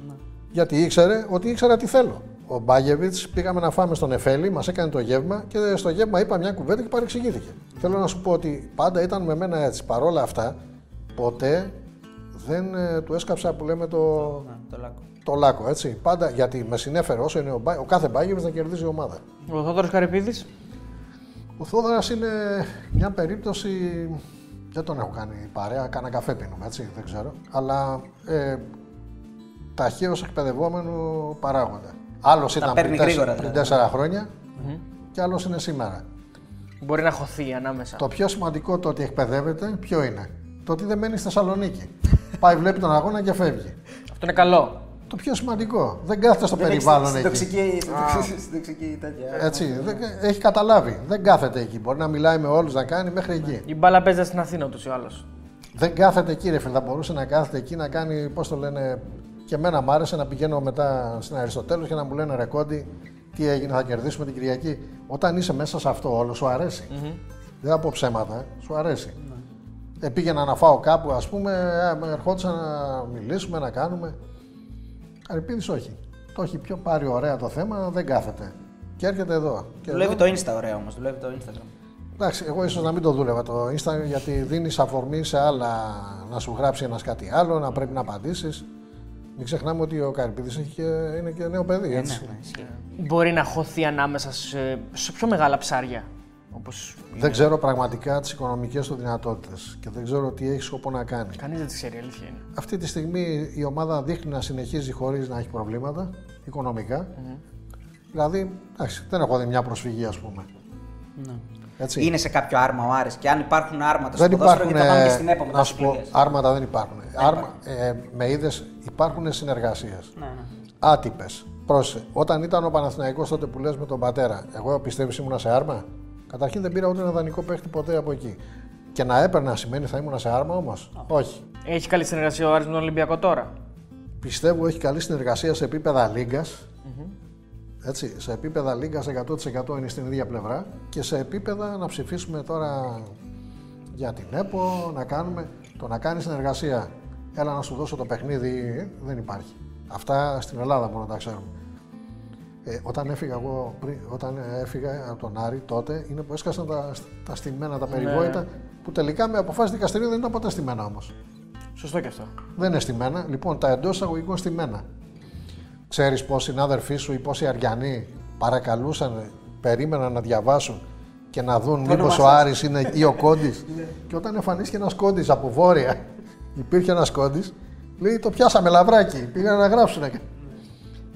Γιατί ήξερε ότι ήξερα τι θέλω. Ο Μπάγεβιτς, πήγαμε να φάμε στον Εφέλη, μας έκανε το γεύμα και στο γεύμα είπα μια κουβέντα και παρεξηγήθηκε. Θέλω να σου πω ότι πάντα ήταν με μένα έτσι. Παρόλα αυτά, ποτέ δεν του έσκαψα που λέμε το λάκκο. Έτσι. Πάντα, γιατί με συνέφερε όσο είναι ο κάθε Μπάγεβιτς να κερδίζει η ομάδα. Ο Θόδωρας Καρυπίδης. Ο Θόδωρας είναι μια περίπτωση. Δεν τον έχω κάνει παρέα, κάνα καφέ πίνουμε, έτσι, δεν ξέρω. Αλλά ταχαίως εκπαιδευόμενο παράγοντα. Άλλος ήταν πριν 4 χρόνια και άλλος είναι σήμερα. Μπορεί να χωθεί ανάμεσα. Το πιο σημαντικό το ότι εκπαιδεύεται, ποιο είναι? Το ότι δεν μένει στη Θεσσαλονίκη. Πάει, βλέπει τον αγώνα και φεύγει. Αυτό είναι καλό. Το πιο σημαντικό. Δεν κάθεται στο περιβάλλον εκεί. Στην τοξική τέτοια. Έτσι. Έχει καταλάβει. Δεν κάθεται εκεί. Μπορεί να μιλάει με όλους, να κάνει μέχρι εκεί. Η μπάλα παίζει στην Αθήνα ούτως ή άλλως. Δεν κάθεται εκεί, ρε φίλε. Θα μπορούσε να κάθεται εκεί να κάνει, πώς το λένε. Και εμένα μου άρεσε να πηγαίνω μετά στην Αριστοτέλους και να μου λένε: ρε Κόντι, τι έγινε, θα κερδίσουμε την Κυριακή. Όταν είσαι μέσα σε αυτό όλο, σου αρέσει. Δεν θα πω ψέματα, σου αρέσει. Πήγαινα να φάω κάπου, ας πούμε, ερχόντουσαν να μιλήσουμε, να κάνουμε. Καρυπίδης όχι. Το έχει πιο πάρει ωραία το θέμα, δεν κάθεται. Και έρχεται εδώ. Δουλεύει το Insta ωραία όμως, δουλεύει το Instagram. Εντάξει, εγώ ίσως να μην το δούλευα το Instagram, γιατί δίνεις αφορμή σε άλλα, να σου γράψει ένας κάτι άλλο, να πρέπει να απαντήσεις. Μην ξεχνάμε ότι ο Καρυπίδης είναι και νέο παιδί, έτσι. Ναι. Μπορεί να χωθεί ανάμεσα σε πιο μεγάλα ψάρια, όπως είναι. Δεν ξέρω πραγματικά τις οικονομικές του δυνατότητες και δεν ξέρω τι έχει σκοπό να κάνει. Κανείς δεν τις ξέρει, αλήθεια είναι. Αυτή τη στιγμή η ομάδα δείχνει να συνεχίζει χωρίς να έχει προβλήματα οικονομικά. Δηλαδή, εντάξει, δεν έχω δει μια προσφυγή, ας πούμε. Ναι. Έτσι. Είναι σε κάποιο άρμα ο Άρης και αν υπάρχουν άρματα στο ποδόσφαιρο, θα πάμε και στην ΕΠΟ. Να σου πω, άρματα δεν υπάρχουν. Με είδες, υπάρχουν συνεργασίες. Ναι, ναι. Άτυπες. Πρόσεχε. Όταν ήταν ο Παναθηναϊκός τότε που λες με τον πατέρα, εγώ πιστεύεις ήμουνα σε άρμα? Καταρχήν δεν πήρα ούτε ένα δανεικό παίχτη ποτέ από εκεί. Και να έπαιρνα σημαίνει θα ήμουν σε άρμα όμως? Όχι. Έχει καλή συνεργασία ο Άρης με τον Ολυμπιακό τώρα? Πιστεύω έχει καλή συνεργασία σε επίπεδα λίγκας. Έτσι, σε επίπεδα λίγκας 100% είναι στην ίδια πλευρά και σε επίπεδα να ψηφίσουμε τώρα για την ΕΠΟ, να κάνουμε, το να κάνει συνεργασία, έλα να σου δώσω το παιχνίδι, δεν υπάρχει. Αυτά στην Ελλάδα μόνο τα ξέρουμε. Όταν έφυγα εγώ, όταν έφυγα από τον Άρη τότε, είναι που έσκασαν τα στημένα, τα περιβόητα, που τελικά με αποφάσεις δικαστηρίου δεν ήταν ποτέ στημένα όμως. Σωστό και αυτό. Δεν είναι στημένα, λοιπόν τα εντός εισαγωγικών στημένα. Ξέρεις πόσοι συνάδελφοί σου ή πόσοι Αριανοί παρακαλούσαν, περίμεναν να διαβάσουν και να δουν μήπως ο Άρης είναι ή ο Κόντης. Και όταν εμφανίστηκε ένας Κόντης από βόρεια, υπήρχε ένας Κόντης, λέει το πιάσαμε λαβράκι, πήγαν να γράψουν.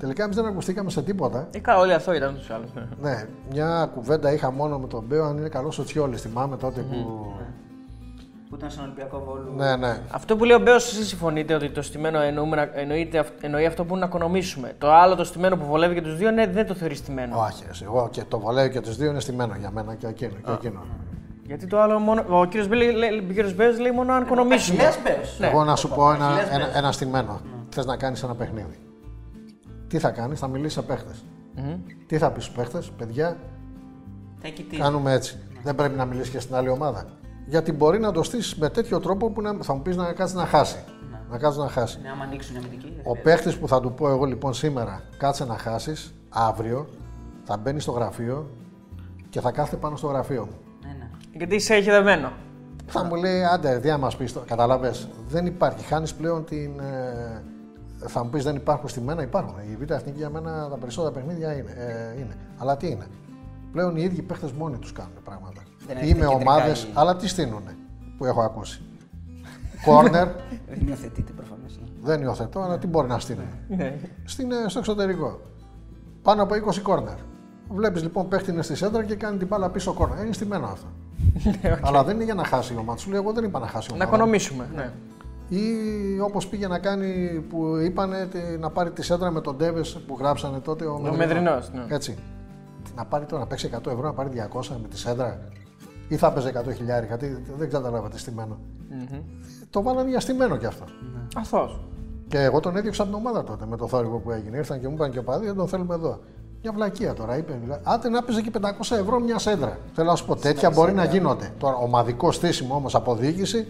Τελικά εμείς δεν ακουστήκαμε σε τίποτα. Όλοι αυτό ήταν τους άλλους. Ναι, μια κουβέντα είχα μόνο με τον Μπέο αν είναι καλός ο Τσιόλης. Θυμάμαι τότε που. Που ήταν στον Ολυμπιακό Βόλου. Ναι, ναι. Αυτό που λέει ο Μπέος, εσείς συμφωνείτε ότι το στημένο εννοεί αυτό που να οικονομήσουμε. Το άλλο το στημένο που βολεύει και τους δύο, ναι, δεν το θεωρεί στημένο. Όχι, εγώ και το βολεύει και τους δύο είναι στημένο για μένα και εκείνο. Και εκείνο. Γιατί το άλλο μόνο. Ο κύριος Μπέος λέει μόνο αν οικονομήσουμε. Ναι. Εγώ να σου πω ένα στημένο. Θες να κάνεις ένα παιχνίδι. Τι θα κάνεις, θα μιλήσεις σε παίχτες. Τι θα πεις στους παίχτες, παιδιά. Κάνουμε έτσι. Δεν πρέπει να μιλήσεις και στην άλλη ομάδα. Γιατί μπορεί να το στήσεις με τέτοιο τρόπο που θα μου πεις να κάτσεις να χάσει. Να κάτσεις να χάσει. Ναι, άμα ανοίξουν οι αμυντικοί. Ο παίχτης που θα του πω εγώ λοιπόν σήμερα, κάτσε να χάσεις, αύριο θα μπαίνει στο γραφείο και θα κάθεται πάνω στο γραφείο μου. Ναι. Γιατί είσαι χεδεμένο. Θα μου λέει, άντε, διά μας πεις το. Καταλάβες, δεν υπάρχει. Χάνεις πλέον την. Θα μου πεις, δεν υπάρχουν στη μένα, υπάρχουν. Η Β' Εθνική για μένα τα περισσότερα παιχνίδια είναι. Αλλά τι είναι. Πλέον οι ίδιοι παίχτες μόνοι τους κάνουν πράγματα. Ή με ομάδες, αλλά τι στείνουνε που έχω ακούσει. Κόρνερ. Δεν υιοθετείτε προφανώς. Δεν υιοθετώ, αλλά τι μπορεί να στείνουνε. Στο εξωτερικό. Πάνω από 20 κόρνερ. Βλέπεις λοιπόν παίχτη είναι στη σέντρα και κάνει την μπάλα πίσω κόρνερ. Είναι στημένο αυτό. Αλλά δεν είναι για να χάσει η ομάδα. Σου λέει, εγώ δεν είπα να χάσει η ομάδα. Να οικονομήσουμε. Ναι. Ή όπως πήγε να κάνει που είπανε να πάρει τη σέντρα με τον Ντέβες που γράψανε τότε. Ο Μεδρινός. Ναι. Έτσι. Να πάρει τώρα να παίξει 100 ευρώ, να πάρει 200 με τη σέντρα. Ή θα παίζει 100.000, δεν καταλάβατε στημένο. Το βάλανε για στημένο κι αυτό. Αθώς. Και εγώ τον έδιωξα την ομάδα τότε με το θόρυβο που έγινε. Ήρθαν και μου είπαν και ο παδί, δεν τον θέλουμε εδώ. Μια βλακεία τώρα, είπε. Άντε να παίζει και 500 ευρώ μια σέντρα. Θέλω να σου πω, τέτοια μπορεί να γίνονται. Τώρα, ομαδικό στήσιμο όμως από διοίκηση,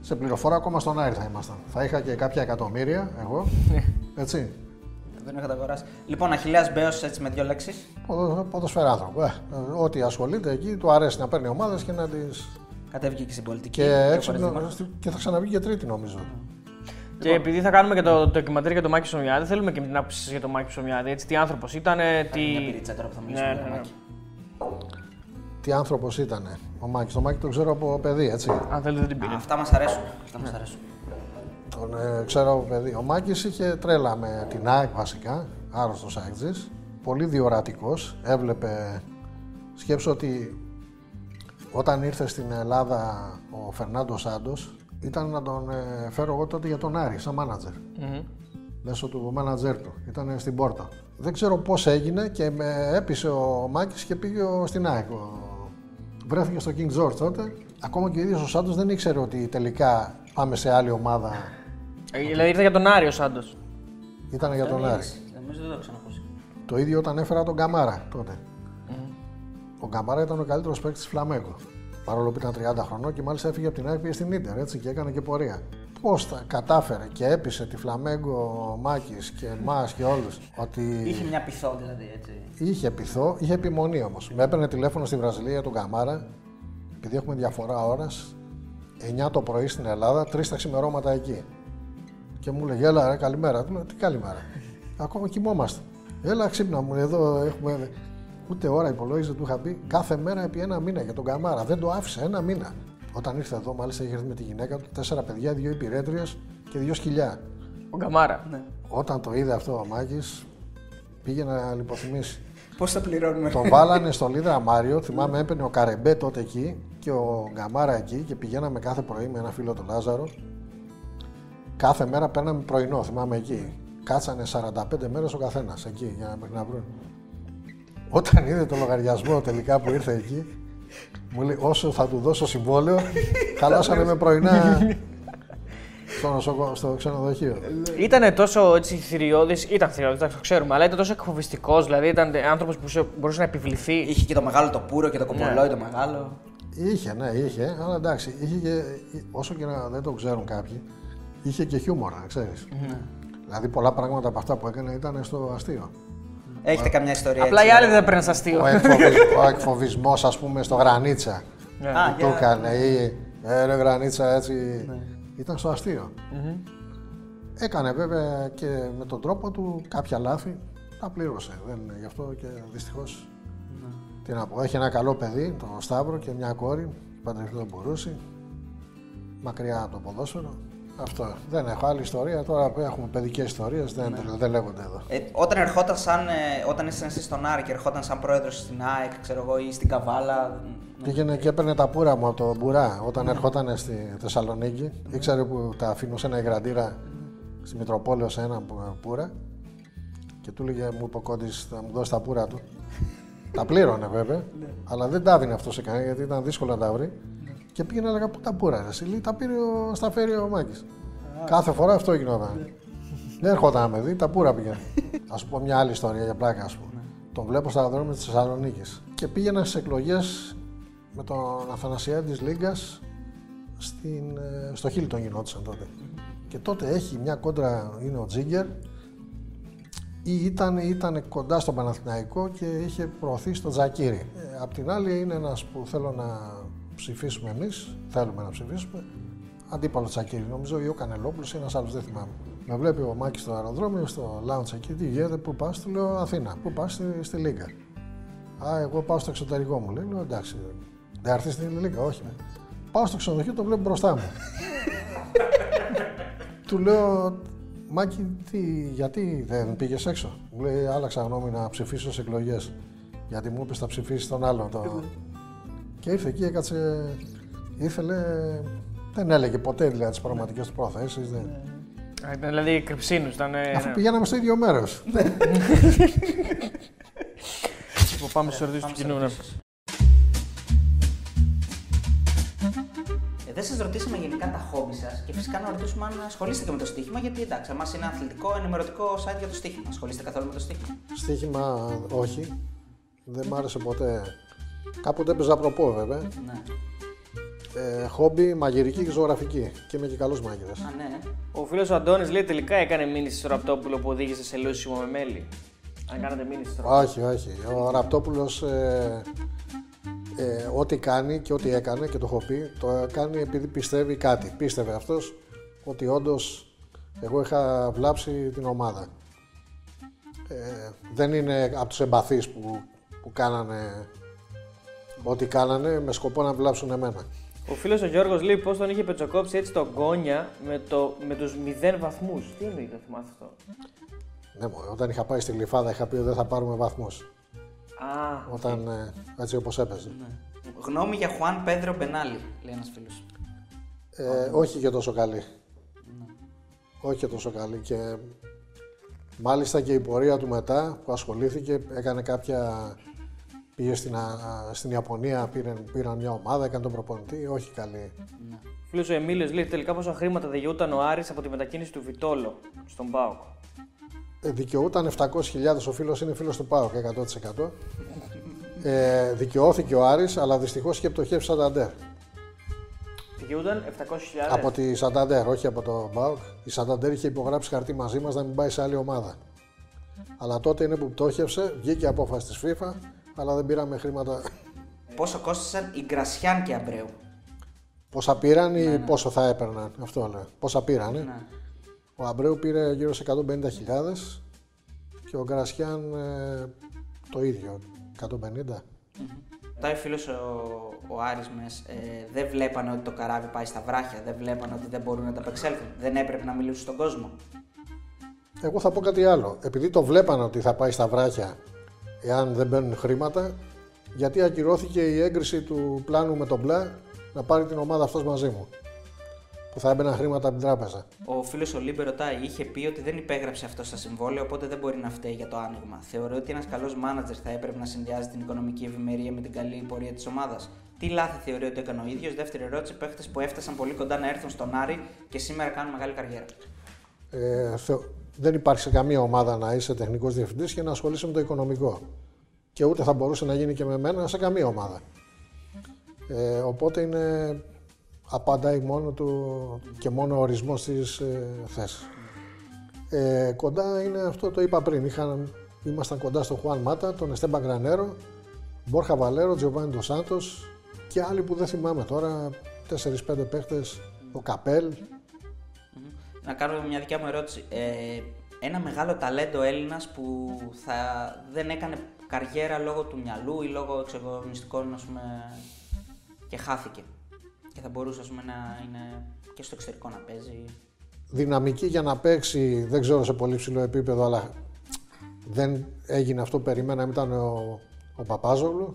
σε πληροφορά ακόμα στον Άρη θα ήμασταν. Θα είχα και κάποια εκατομμύρια εγώ. Έτσι. Δεν έχω καταγοράσει. Λοιπόν, Αχιλλέας Μπέος, έτσι με δύο λέξεις. Ποδοσφαιράνθρωπο. Ό,τι ασχολείται εκεί, του αρέσει να παίρνει ομάδες και να τις. Κατέβηκε και στην πολιτική. Και θα ξαναβγεί και τρίτη, νομίζω. Και λοιπόν, επειδή θα κάνουμε και το ντοκιμαντέρ για τον Μάκη Ψωμιάδη, θέλουμε και την άποψη για τον Μάκη Ψωμιάδη. Έτσι, τι άνθρωπος ήταν. Μια πυρίτσα τώρα που θα μιλήσουμε για τον Μάκη. Τι άνθρωπος ήταν ο Μάκης. Τον Μάκη τον ξέρω από παιδί, έτσι. Αν θέλετε, δεν την πήρε. Αυτά μας αρέσουν. Τον ξέρω από παιδί. Ο Μάκης είχε τρέλα με την ΑΕΚ βασικά, άρρωστος ΑΕΚτζης, πολύ διορατικός, έβλεπε, σκέψω ότι όταν ήρθε στην Ελλάδα ο Φερνάντο Σάντο, ήταν να τον φέρω εγώ τότε για τον Άρη, σαν μάνατζερ, μέσω του μάνατζερ του, ήταν στην Πόρτα. Δεν ξέρω πώς έγινε και με έπεισε ο Μάκης και πήγε στην ΑΕΚ. Βρέθηκε στο King George τότε, ακόμα και ο ίδιος ο Σάντος δεν ήξερε ότι τελικά πάμε σε άλλη ομάδα. Δηλαδή ήρθε για τον Άρη ο Σάντος. Ήταν για τον Άρη. Νομίζω δεν το ξανακούσει. Το ίδιο όταν έφερα τον Καμάρα τότε. Ο Καμάρα ήταν ο καλύτερος παίκτης της Φλαμέγκο. Παρόλο που ήταν 30 χρονών και μάλιστα έφυγε από την Άρη στην Ίντερ, έτσι, και έκανε και πορεία. Πώς τα κατάφερε και έπεισε τη Φλαμέγκο, Μάκης και εμάς και όλους. Ότι. Είχε μια πειθό, δηλαδή έτσι. Είχε πειθό, είχε επιμονή όμως. Με έπαιρνε τηλέφωνο στη Βραζιλία τον Καμάρα, επειδή έχουμε διαφορά ώρας. 9 το πρωί στην Ελλάδα, 3 τα ξημερώματα εκεί. Και μου λέγε, έλα ρε, καλημέρα. Του λέω, τι καλημέρα. Ακόμα κοιμόμαστε. Έλα, ξύπνα μου, εδώ έχουμε. Ούτε ώρα υπολόγιζε, του είχα πει κάθε μέρα επί ένα μήνα για τον Καμάρα. Δεν το άφησε, ένα μήνα. Όταν ήρθε εδώ, μάλιστα είχε έρθει με τη γυναίκα του, 4 παιδιά, 2 υπηρέτριες και 2 σκυλιά. Ο Καμάρα, ναι. Όταν το είδε αυτό ο Μάκης, πήγε να λιποθυμήσει. Πώς θα πληρώνουμε. Τον βάλανε στο Λίδρα Μάριο, θυμάμαι έπαιρνε ο Καρεμπέ τότε εκεί και ο Γκαμάρα εκεί και πηγαίναμε κάθε πρωί με ένα φίλο τον Λάζαρο. Κάθε μέρα παίρναμε πρωινό, θυμάμαι εκεί. Κάτσανε 45 μέρες ο καθένας εκεί για να βρουν. Όταν είδε το λογαριασμό τελικά που ήρθε εκεί, μου λέει όσο θα του δώσω συμβόλαιο, χαλάσανε με πρωινά. Στο ξενοδοχείο. Ήτανε τόσο έτσι θηριώδης, ήταν θηριώδης, το ξέρουμε, αλλά ήταν τόσο εκφοβιστικός, δηλαδή ήταν άνθρωπος που μπορούσε να επιβληθεί. Είχε και το μεγάλο το πούρο και το κομπολόι, το μεγάλο. Είχε, ναι, είχε, αλλά εντάξει, είχε και, όσο και να δεν το ξέρουν κάποιοι, είχε και χιούμορα, ξέρεις. Δηλαδή πολλά πράγματα από αυτά που έκανε ήταν στο αστείο. Έχετε καμιά ιστορία. Απλά οι άλλοι δεν παίρνουν αστείο. Ο εκφοβισμός, ας πούμε, στο Γρανίτσα. Του έκανε, ή ρε Γρανίτσα έτσι. Ήταν στο αστείο. Έκανε βέβαια και με τον τρόπο του κάποια λάθη, τα πλήρωσε. Δεν, γι' αυτό και δυστυχώς. Τι να πω, έχει ένα καλό παιδί, τον Σταύρο, και μια κόρη, παντρευτεί δεν μπορούσε. Μακριά το ποδόσφαιρο. Αυτό. Δεν έχω άλλη ιστορία. Τώρα έχουμε παιδικές ιστορίες, δεν λέγονται εδώ. Όταν ήσασταν εσείς στον Άρη και ερχόταν σαν πρόεδρος στην ΑΕΚ, ξέρω εγώ, ή στην Καβάλα. Και έπαιρνε τα πουρα μου από τον Μπουρά. Όταν ερχόταν στη Θεσσαλονίκη, ήξερε που τα αφήνω σε ένα υγραντήρα στη Μητροπόλεω σε ένα πουρα. Και του έλεγε, μου είπε ο Κόντης, θα μου δώσει τα πουρα του. Τα πλήρωνε βέβαια, αλλά δεν τα έδινε αυτό σε κανένα γιατί ήταν δύσκολο να τα βρει. Και πήγαινε έλεγα πού τα πούρα, λέει, τα πήρε στα φέρει ο Μάκης. Κάθε φορά αυτό γινόταν. Δεν έρχονταν να με δει, τα πούρα πήγαινε. Ας πω μια άλλη ιστορία για πλάκα, ας πούμε. Τον βλέπω στα δρόμια της Θεσσαλονίκης. Και πήγαινα στις εκλογές με τον Αθανασιάδη της Λίγκας στο Χίλτον γινόντουσαν τότε. Και τότε έχει μια κόντρα, είναι ο Τζίγκερ, ή ήταν κοντά στον Παναθηναϊκό και είχε προωθεί στο Τζακίρι. Απ' την άλλη είναι ένας που θέλω να ψηφίσουμε εμείς, θέλουμε να ψηφίσουμε, αντίπαλο Τζακίρι, νομίζω ή ο Κανελόπουλος ή ένας άλλος, δεν θυμάμαι. Με βλέπει ο Μάκης στο αεροδρόμιο, στο lounge εκεί, τι γίνεται, πού πας, του λέω Αθήνα, πού πας στη Λίγκα. Α, εγώ πάω στο εξωτερικό μου, λέει, εντάξει, δεν έρθεις στην Λίγκα, όχι. Πάω στο ξενοδοχείο, το βλέπω μπροστά μου. Του λέω, Μάκη, γιατί δεν πήγες έξω. Μου λέει, άλλαξα γνώμη να ψηφίσω στις εκλογές. Γιατί μου είπες θα ψηφίσεις τον άλλον. Και ήρθε εκεί, έκατσε. Ήθελε. Δεν έλεγε ποτέ δηλαδή τις πραγματικές του προθέσεις. Ήταν δηλαδή κρυψίνους. Αφού πηγαίναμε στο ίδιο μέρος. Πάμε στις ερωτήσεις του κοινού. Δεν σας ρωτήσαμε γενικά τα χόμπι σας και φυσικά να ρωτήσουμε αν ασχολείστε και με το στοίχημα, γιατί εντάξει, εμάς είναι αθλητικό, ενημερωτικό site για το στοίχημα. Ασχολείστε καθόλου με το στοίχημα? Στοίχημα όχι. Δεν μ' άρεσε ποτέ. Κάποτε έπαιζα προπό βέβαια. Ναι. Χόμπι, μαγειρική και ζωγραφική. Και είμαι και καλός μάγειρας. Α, ναι. Ο φίλος ο Αντώνης λέει τελικά έκανε μήνυση στο Ραπτόπουλο που οδήγησε σε λούσιμο με μέλι. Αν κάνατε μήνυση στο Ραπτόπουλο. Όχι, όχι. Ο Ραπτόπουλος. Ό,τι κάνει και ό,τι έκανε και το έχω πει, το κάνει επειδή πιστεύει κάτι. Πίστευε αυτός ότι όντως εγώ είχα βλάψει την ομάδα. Δεν είναι από τους εμπαθείς που κάνανε ό,τι κάνανε με σκοπό να βλάψουν εμένα. Ο φίλος ο Γιώργος λέει πως τον είχε πετσοκόψει έτσι τον Γκόνια με τους 0 βαθμούς. Τι εννοεί, το θυμάστε αυτό? Ναι, όταν είχα πάει στη Γλυφάδα είχα πει ότι δεν θα πάρουμε βαθμούς. Όταν έτσι όπως έπαιζε. Ναι. Γνώμη για Χουάν Πέντρο Μπενάλι, λέει ένας φίλος. Όχι και τόσο καλή. Ναι. Όχι και τόσο καλή. Και μάλιστα και η πορεία του μετά που ασχολήθηκε, έκανε κάποια. Πήγε στην Ιαπωνία, πήραν μια ομάδα, έκανε τον προπονητή. Όχι καλή. Ναι. Φίλος ο Εμίλιος λέει τελικά πόσα χρήματα δικαιούταν ο Άρης από τη μετακίνηση του Βιτόλο στον ΠΑΟΚ. Δικαιούταν 700.000, ο φίλος είναι φίλος του ΠΑΟΚ 100%. Δικαιώθηκε ο Άρης, αλλά δυστυχώς και πτωχεύσε Σανταντέρ. Δικαιούταν 700.000. Από τη Σανταντέρ, όχι από το ΠΑΟΚ. Η Σανταντέρ είχε υπογράψει χαρτί μαζί μας να μην πάει σε άλλη ομάδα. Αλλά τότε είναι που πτώχευσε, βγήκε η απόφαση της FIFA, αλλά δεν πήραμε χρήματα. Πόσο κόστησαν οι Γκρασιάν και Αμπρέου? Πόσα πήραν ή πόσο θα έπαιρναν, αυτό λέω. Πόσα πήραν. Ναι. Ο Αμπρέου πήρε γύρω σε 150.000 και ο Γκρασιάν το ίδιο, 150. Ρωτάει φίλος ο Άρης μας, δεν βλέπανε ότι το καράβι πάει στα βράχια, δεν βλέπανε ότι δεν μπορούν να τα απεξέλθουν, δεν έπρεπε να μιλήσουν στον κόσμο? Εγώ θα πω κάτι άλλο. Επειδή το βλέπανε ότι θα πάει στα βράχια εάν δεν μπαίνουν χρήματα, γιατί ακυρώθηκε η έγκριση του πλάνου με τον Μπλα να πάρει την ομάδα αυτός μαζί μου, που θα έμπαιναν χρήματα από την τράπεζα. Ο φίλος ο Λίμπε ρωτάει, είχε πει ότι δεν υπέγραψε αυτό στα συμβόλαια, οπότε δεν μπορεί να φταίει για το άνοιγμα. Θεωρώ ότι ένας καλός μάνατζερ θα έπρεπε να συνδυάζει την οικονομική ευημερία με την καλή πορεία της ομάδας. Τι λάθη θεωρεί ότι έκανε ο ίδιος? Δεύτερη ερώτηση, παίχτες που έφτασαν πολύ κοντά να έρθουν στον Άρη και σήμερα κάνουν μεγάλη καριέρα. Δεν υπάρχει σε καμία ομάδα να είσαι τεχνικός διευθυντής και να ασχολείσαι με το οικονομικό. Και ούτε θα μπορούσε να γίνει και με μένα σε καμία ομάδα. Οπότε είναι. Απαντάει μόνο του και μόνο ο ορισμός της θέσης. Κοντά είναι αυτό, το είπα πριν. Ήμασταν κοντά στον Χουάν Μάτα, τον Εστέμπα Γκρανέρο, Μπόρχα Βαλέρο, Τζιοβάνι Ντος Σάντος και άλλοι που δεν θυμάμαι τώρα, 4-5 παίχτες, ο Καπέλ. Να κάνω μια δικιά μου ερώτηση. Ένα μεγάλο ταλέντο Έλληνας που δεν έκανε καριέρα λόγω του μυαλού ή λόγω εξαγωνιστικών και χάθηκε. Και θα μπορούσε, ας πούμε, να είναι και στο εξωτερικό να παίζει. δυναμική για να παίξει, δεν ξέρω σε πολύ ψηλό επίπεδο, αλλά δεν έγινε αυτό που περιμέναμε, ήταν ο Παπάζογλου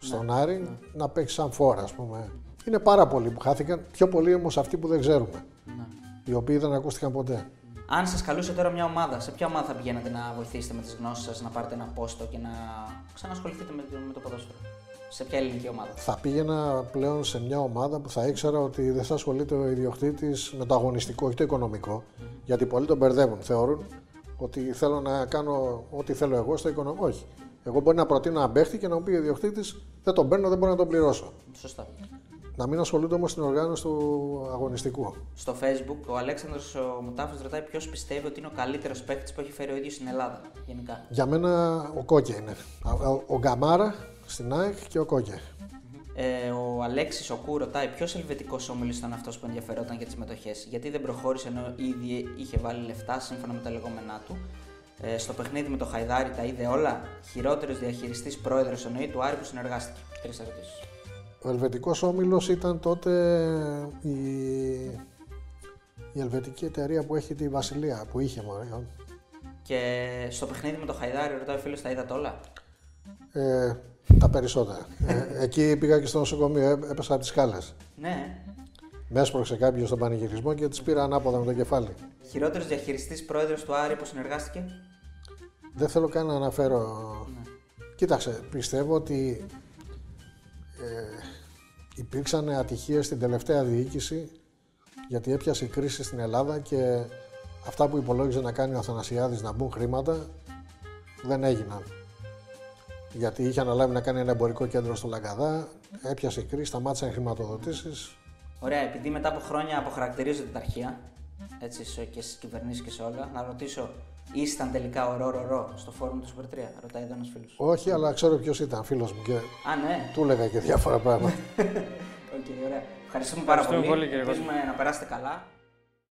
στον Άρη, να παίξει σαν φόρα, ας πούμε. Είναι πάρα πολλοί που χάθηκαν, πιο πολλοί όμως αυτοί που δεν ξέρουμε, οι οποίοι δεν ακούστηκαν ποτέ. Αν σας καλούσε τώρα μια ομάδα, σε ποια ομάδα θα πηγαίνετε να βοηθήσετε με τις γνώσεις σας, να πάρετε ένα πόστο και να ξανασχοληθείτε με το ποδόσφαιρο? Σε ποια ελληνική ομάδα? Θα πήγαινα πλέον σε μια ομάδα που θα ήξερα ότι δεν θα ασχολείται ο ιδιοκτήτης με το αγωνιστικό, όχι το οικονομικό. Γιατί πολλοί τον μπερδεύουν. Θεωρούν ότι θέλω να κάνω ό,τι θέλω εγώ στο οικονομικό. Όχι. Εγώ μπορεί να προτείνω να παίχτη και να μου πει ο ιδιοκτήτης δεν τον παίρνω, δεν μπορώ να τον πληρώσω. Σωστά. Να μην ασχολούνται όμως στην οργάνωση του αγωνιστικού. Στο Facebook, ο Αλέξανδρος ο Μουτάφος ρωτάει ποιος πιστεύει ότι είναι ο καλύτερος παίκτης που έχει φέρει ο ίδιος στην Ελλάδα γενικά. Για μένα ο Κόκε είναι. Ο Γκαμάρα στην ΑΕΚ και ο Κόκε. Ο Αλέξης ο Κου ρωτάει ποιος ελβετικός όμιλος ήταν αυτός που ενδιαφερόταν για τις μετοχές. Γιατί δεν προχώρησε ενώ ήδη είχε βάλει λεφτά σύμφωνα με τα λεγόμενά του. Στο παιχνίδι με το Χαϊδάρι τα είδε όλα. Χειρότερος διαχειριστής πρόεδρος εννοεί του Άρη που συνεργάστηκε. Τρεις ερωτήσεις. Ο ελβετικός όμιλος ήταν τότε η ελβετική εταιρεία που έχει τη Βασιλεία, που είχε μωρέ. Και στο παιχνίδι με το Χαϊδάρι, ρωτάει ο φίλος, τα είδατε όλα? Τα περισσότερα. Εκεί πήγα και στο νοσοκομείο, έπεσα από τις σκάλες. Ναι. Με έσπρωξε κάποιος στον πανηγυρισμό και τις πήρα ανάποδα με το κεφάλι. Χειρότερος διαχειριστής πρόεδρος του Άρη που συνεργάστηκε? Δεν θέλω καν να αναφέρω. Ναι. Κοίταξε, πιστεύω ότι υπήρξαν ατυχίες στην τελευταία διοίκηση, γιατί έπιασε η κρίση στην Ελλάδα και αυτά που υπολόγιζε να κάνει ο Αθανασιάδης, να μπουν χρήματα, δεν έγιναν. Γιατί είχε αναλάβει να κάνει ένα εμπορικό κέντρο στο Λαγκαδά, έπιασε η κρίση, σταμάτησαν οι χρηματοδοτήσεις. Ωραία, επειδή μετά από χρόνια αποχαρακτηρίζονται τα αρχεία, έτσι και στις κυβερνήσεις και σε όλα, να ρωτήσω, ήσταν τελικά ο Ρο στο φόρουμ του Super 3, ρωτάει εδώ ένας φίλος. Όχι, αλλά ξέρω ποιος ήταν, φίλος μου, και ναι. Του έλεγα και διάφορα πράγματα. Οκ, ωραία. Ευχαριστούμε πάρα πολύ. Ευχαριστούμε πολύ, κύριε. Ελπίζουμε να περάσετε καλά.